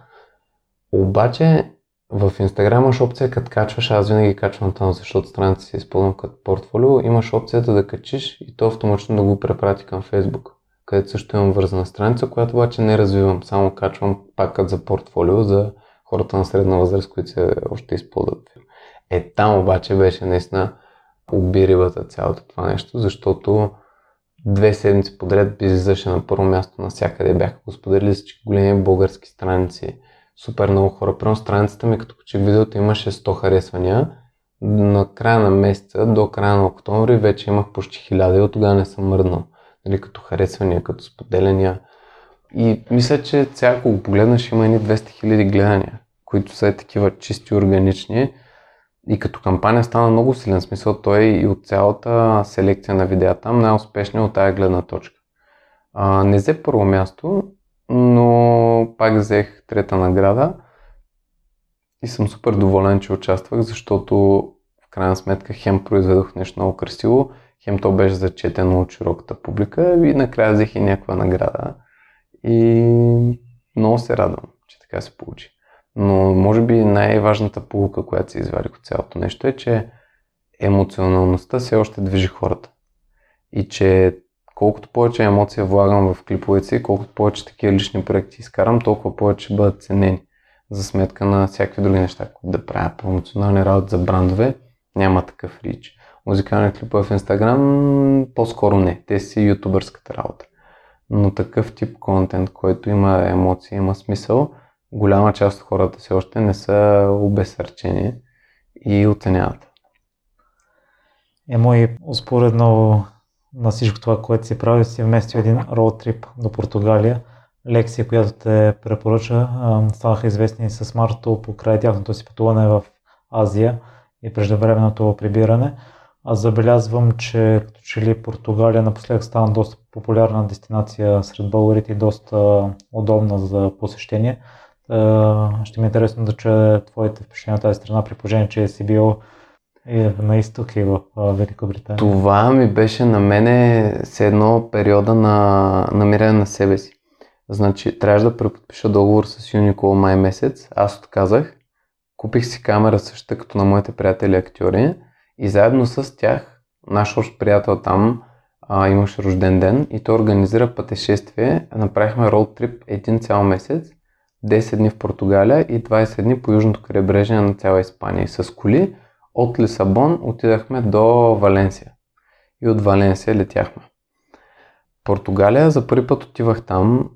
обаче в Инстаграм имаш опция като качваш, аз винаги качвам там, защото страницата си използвам като портфолио, имаш опцията да качиш и то автоматично да го препрати към Facebook, където също имам вързана страница, която обаче не развивам, само качвам пак като за портфолио за хората на средна възраст, които се още използват. Е, там обаче беше наистина обирибата цялото това нещо, защото 2 седмици подред излизаше на първо място навсякъде. Бяха го споделили всички големи български страници. Супер много хора. Прямо страницата ми, като качих видеото, имаше 100 харесвания. На края на месеца, до края на октомври, вече имах почти 1000 и от тогава не съм мръднал. Нали, като харесвания, като споделяния. И мисля, че сега, ако го погледнеш, има едни 200 хиляди гледания, които са такива чисти, органични. И като кампания стана много силен, смисъл той и от цялата селекция на видеа там най-успешният от тая гледна точка. Не взе първо място, но пак взех 3-та награда и съм супер доволен, че участвах, защото в крайна сметка хем произведох нещо много красиво, хем то беше зачетено от широката публика и накрая взех и някаква награда и много се радвам, че така се получи. Но може би най-важната полука, която се извадих от цялото нещо е, че емоционалността все още движи хората. И че колкото повече емоция влагам в клиповете и колкото повече такива лични проекти изкарам, толкова повече бъдат ценени за сметка на всякакви други неща, които да правя промоционални работи за брандове, няма такъв рич. Музикални клипове в Instagram по-скоро не, те си ютубърската работа. Но такъв тип контент, който има емоции, има смисъл, голяма част от хората все още не са обезсърчени и оценяват. Емо, и успоредно на всичко това, което си правил, си вместил един road trip до Португалия. Лекция, която те препоръча, станаха известни с Смарто покрай тяхното си пътуване в Азия и преждевременното прибиране. Аз забелязвам, че като че ли Португалия напоследък стана доста популярна дестинация сред българите и доста удобна за посещение. Ще ми е интересно да чуя твоите впечатления на тази страна, при положение, че си бил на изток и в Великобритания. Това ми беше на мене все едно периода на намиране на себе си. Значи, трябваше да преподпиша договор с Uniqlo май месец, аз отказах, купих си камера същата като на моите приятели актьори и заедно с тях, наш общ приятел там имаше рожден ден и той организира пътешествие, направихме road trip един цял месец, 10 дни в Португалия и 20 дни по южното крайбрежие на цяла Испания. И с коли от Лисабон отидахме до Валенсия. И от Валенсия летяхме. Португалия, за първи път отивах там.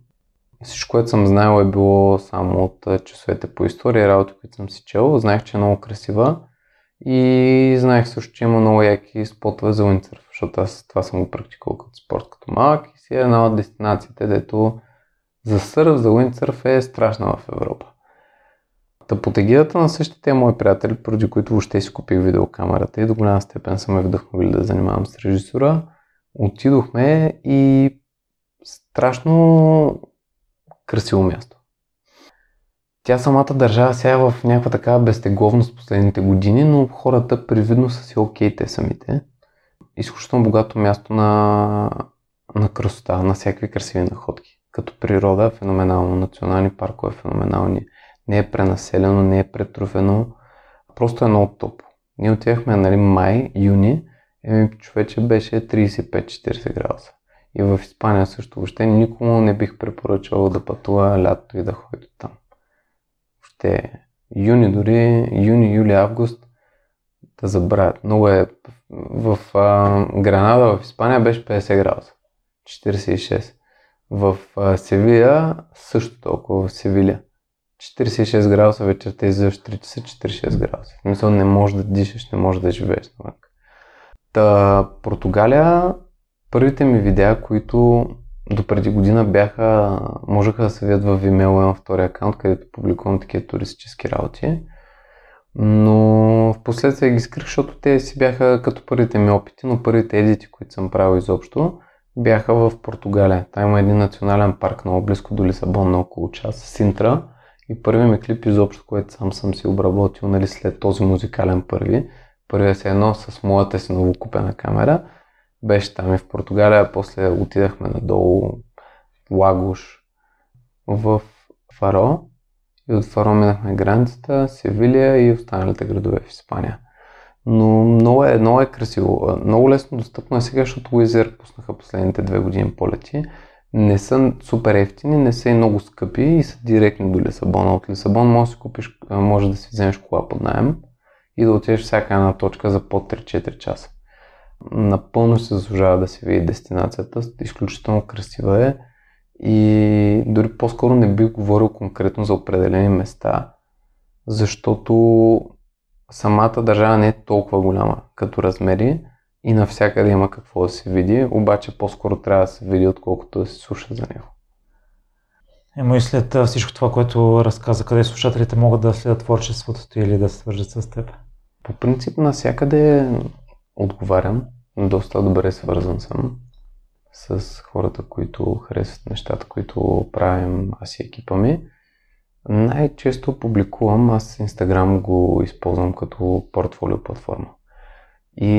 Всичко, което съм знаел, е било само от часовете по история и работи, които съм си чел. Знаех, че е много красива и знаех също, че има много яки спотове за уиндсърф, защото аз това съм го практикувал като спорт като малък и си е една от дестинациите, дето за сърф, за уиндсърф е страшна в Европа. Та под егидата на същите мои приятели, поради които въобще си купих видеокамерата и до голяма степен са ме вдъхновили да занимавам с режисура, отидохме и страшно красиво място. Тя самата държава сега е в някаква такава безтегловност последните години, но хората привидно са си окей те самите. Изключително богато място на красота, на всякакви красиви находки. Като природа е феноменално, национални паркове е феноменални. Не е пренаселено, не е претруфено. Просто е много топ. Ние отивахме, май, юни, човече беше 35-40 градуса. И в Испания също въобще никому не бих препоръчал да пътува лято и да ходи там. Въобще юни дори, юни, юли, август да забравят. Много е. В Гранада, в Испания беше 50 градуса. 46. В Севилия също толкова, в Севилия. 46 градуса вечерта, излизаш 3 часа, 46 градуса. В смисъл не можеш да дишаш, не можеш да живееш навън. Та Португалия, първите ми видеа, които до преди година бяха, можеха да се видят в Vimeo, имам втори акаунт, където публикувам такива туристически работи. Но в последствие ги скрих, защото те си бяха като първите ми опити, но първите едити, които съм правил изобщо, бяха в Португалия. Там има един национален парк много близко до Лисабон, на около час, Синтра. И първият ми клип изобщо, който сам съм си обработил, нали, след този музикален първи. Първия се едно с моята си новокупена камера. Беше там и в Португалия, после отидахме надолу, Лагуш, в Фаро. И от Фаро минахме границата, Севилия и останалите градове в Испания. Но много е красиво. Много лесно достъпно е сега, защото Wizz пуснаха последните 2 години полети. Не са супер ефтини, не са и много скъпи и са директно до Лисабона. От Лисабон може да си вземеш кола под наем и да отидеш всяка една точка за под 3-4 часа. Напълно се заслужава да се види дестинацията, изключително красива е и дори по-скоро не бих говорил конкретно за определени места, защото самата държава не е толкова голяма като размери и навсякъде има какво да се види, обаче по-скоро трябва да се види, отколкото да се слуша за него. И след всичко това, което разказа, къде слушателите могат да следят творчеството ти или да се свържат с теб? По принцип навсякъде отговарям, доста добре свързан съм с хората, които харесват нещата, които правим аз и екипа ми. Най-често публикувам, аз Instagram го използвам като портфолио платформа. И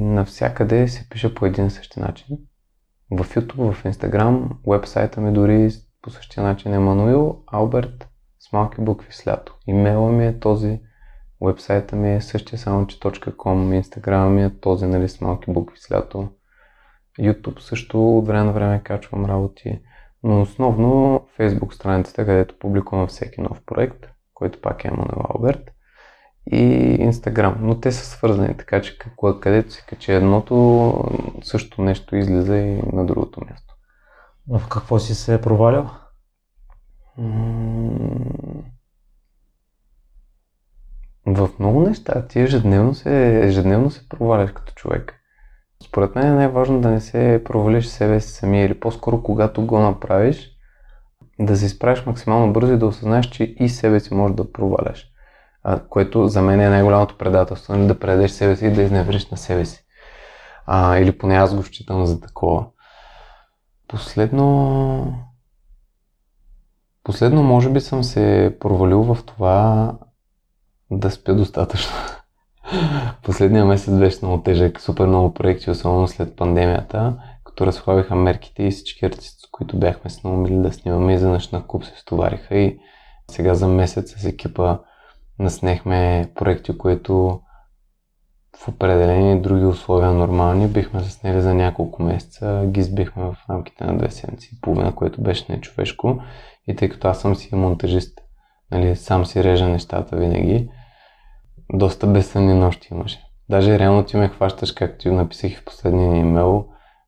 навсякъде се пиша по един същи начин. В YouTube, в Instagram, уебсайта ми дори по същия начин е Емануил Алберт с малки букви с лято. Имейла ми е този, уебсайта ми е същия, само че .com, Инстаграма ми е този, нали, с малки букви с лято. YouTube също от време на време качвам работи, но основно Facebook страницата, където публикувам всеки нов проект, който пак е Емануил Алберт, и Instagram, но те са свързани, така че където се качи едното, също нещо излиза и на другото място. Но в какво си се провалял? В много неща. Ти ежедневно се проваляш като човек. Според мен е най-важно да не се провалиш себе си самия или по-скоро когато го направиш, да се изправиш максимално бързо и да осъзнаеш, че и себе си можеш да проваляш. Което за мен е най-голямото предателство, нали, да предадеш себе си и да изневериш на себе си. Или поне аз го считам за такова. Последно може би съм се провалил в това да спя достатъчно. Последния месец беше много тежък, супер много проекти, особено след пандемията, като разхлабиха мерките и всички артисти, които бяхме се наумили да снимаме, изведнъж на куп се стовариха и сега за месец с екипа наснехме проекти, които в определени други условия нормални бихме заснели за няколко месеца, ги сбихме в рамките на 2 седмици и половина, което беше нечовешко. И тъй като аз съм си монтажист, нали, сам си режа нещата винаги, доста безсънни нощи имаше. Даже реално ти ме хващаш, както написах и в последния имейл,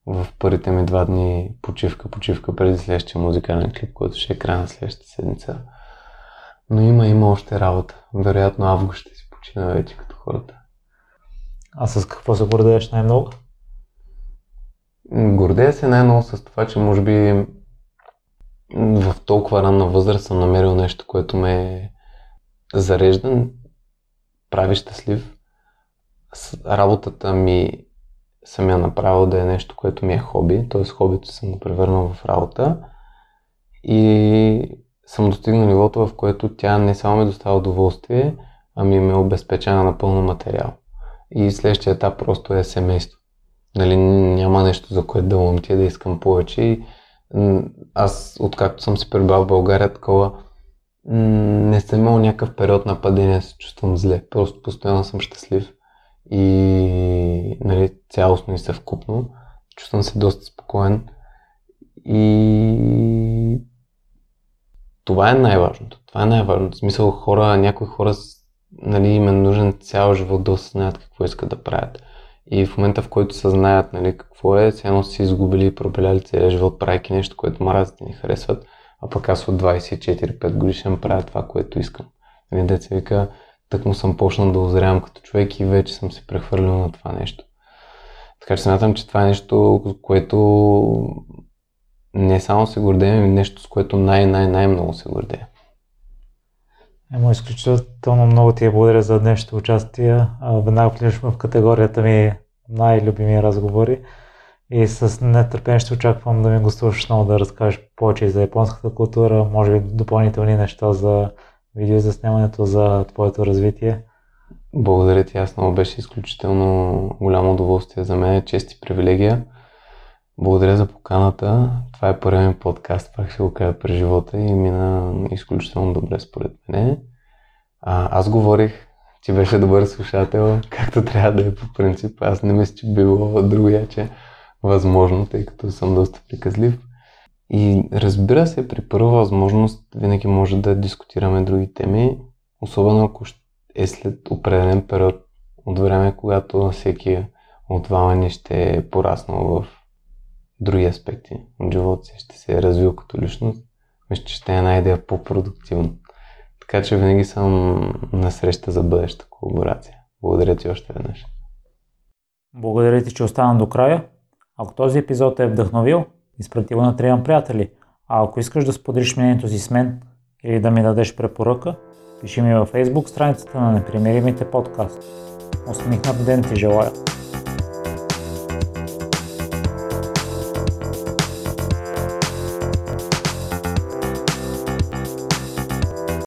в първите ми 2 дни почивка преди следващия музикален клип, който ще е край на следващата седмица. Но има още работа. Вероятно август ще си почина вече като хората. А с какво се гордееш най-много? Гордея се най-много с това, че може би в толкова ранна възраст съм намерил нещо, което ме зарежда, прави щастлив. Работата ми съм я направил да е нещо, което ми е хоби, т.е. хобито съм го превърнал в работа и съм достигнал нивото, в което тя не само ме доставя удоволствие, ами ме обезпечава напълно материал. И следващия етап просто е семейство. Нали, няма нещо, за което да лъмтя, да искам повече. И аз, откакто съм се прибрал в България, такова не съм имал някакъв период на падение, се чувствам зле. Просто постоянно съм щастлив и нали, цялостно и съвкупно. Чувствам се доста спокоен. И това е най-важното. Това е най-важното. В смисъл, някои хора нали, им е нужен цял живот да осъзнаят какво искат да правят. И в момента, в който съзнаят нали, какво е, сега си изгубили и пропиляли целия живот, правейки нещо, което мразят и не харесват, а пък аз от 24-5 годишен правя това, което искам. Нали, деца вика, так му съм почнал да озрявам като човек и вече съм се прехвърлил на това нещо. Така че смятам, че това е нещо, което не само се гордея, но нещо, с което най-много се гордея. Емо, изключително много ти благодаря за днешното участие. Веднага влизаме в категорията ми най-любими разговори и с нетърпение ще очаквам да ми гостуваш отново да разкажеш повече за японската култура, може би допълнителни неща за видеозаснемането, за твоето развитие. Благодаря ти, аз много беше изключително голямо удоволствие за мен, чест и привилегия. Благодаря за поканата. Това е първият ми подкаст, пак ще го кажа през живота и мина изключително добре според мене. Аз говорих, ти беше добър слушател, както трябва да е по принцип. Аз не мисля, че било другояче възможно, тъй като съм доста приказлив. И разбира се, при първа възможност винаги може да дискутираме други теми, особено ако е след определен период от време, когато всеки от двама ни ще е пораснал в други аспекти от живота си, ще се е развил като личност, мисля, че ще е една идея по-продуктивна. Така че винаги съм на среща за бъдеща колаборация. Благодаря ти още веднъж. Благодаря ти, че остана до края. Ако този епизод е вдъхновил, изпрати го на трима приятели. А ако искаш да споделиш мнението си с мен или да ми дадеш препоръка, пиши ми във Facebook страницата на Непримиримите подкаст. Усмихнат ден ти желая!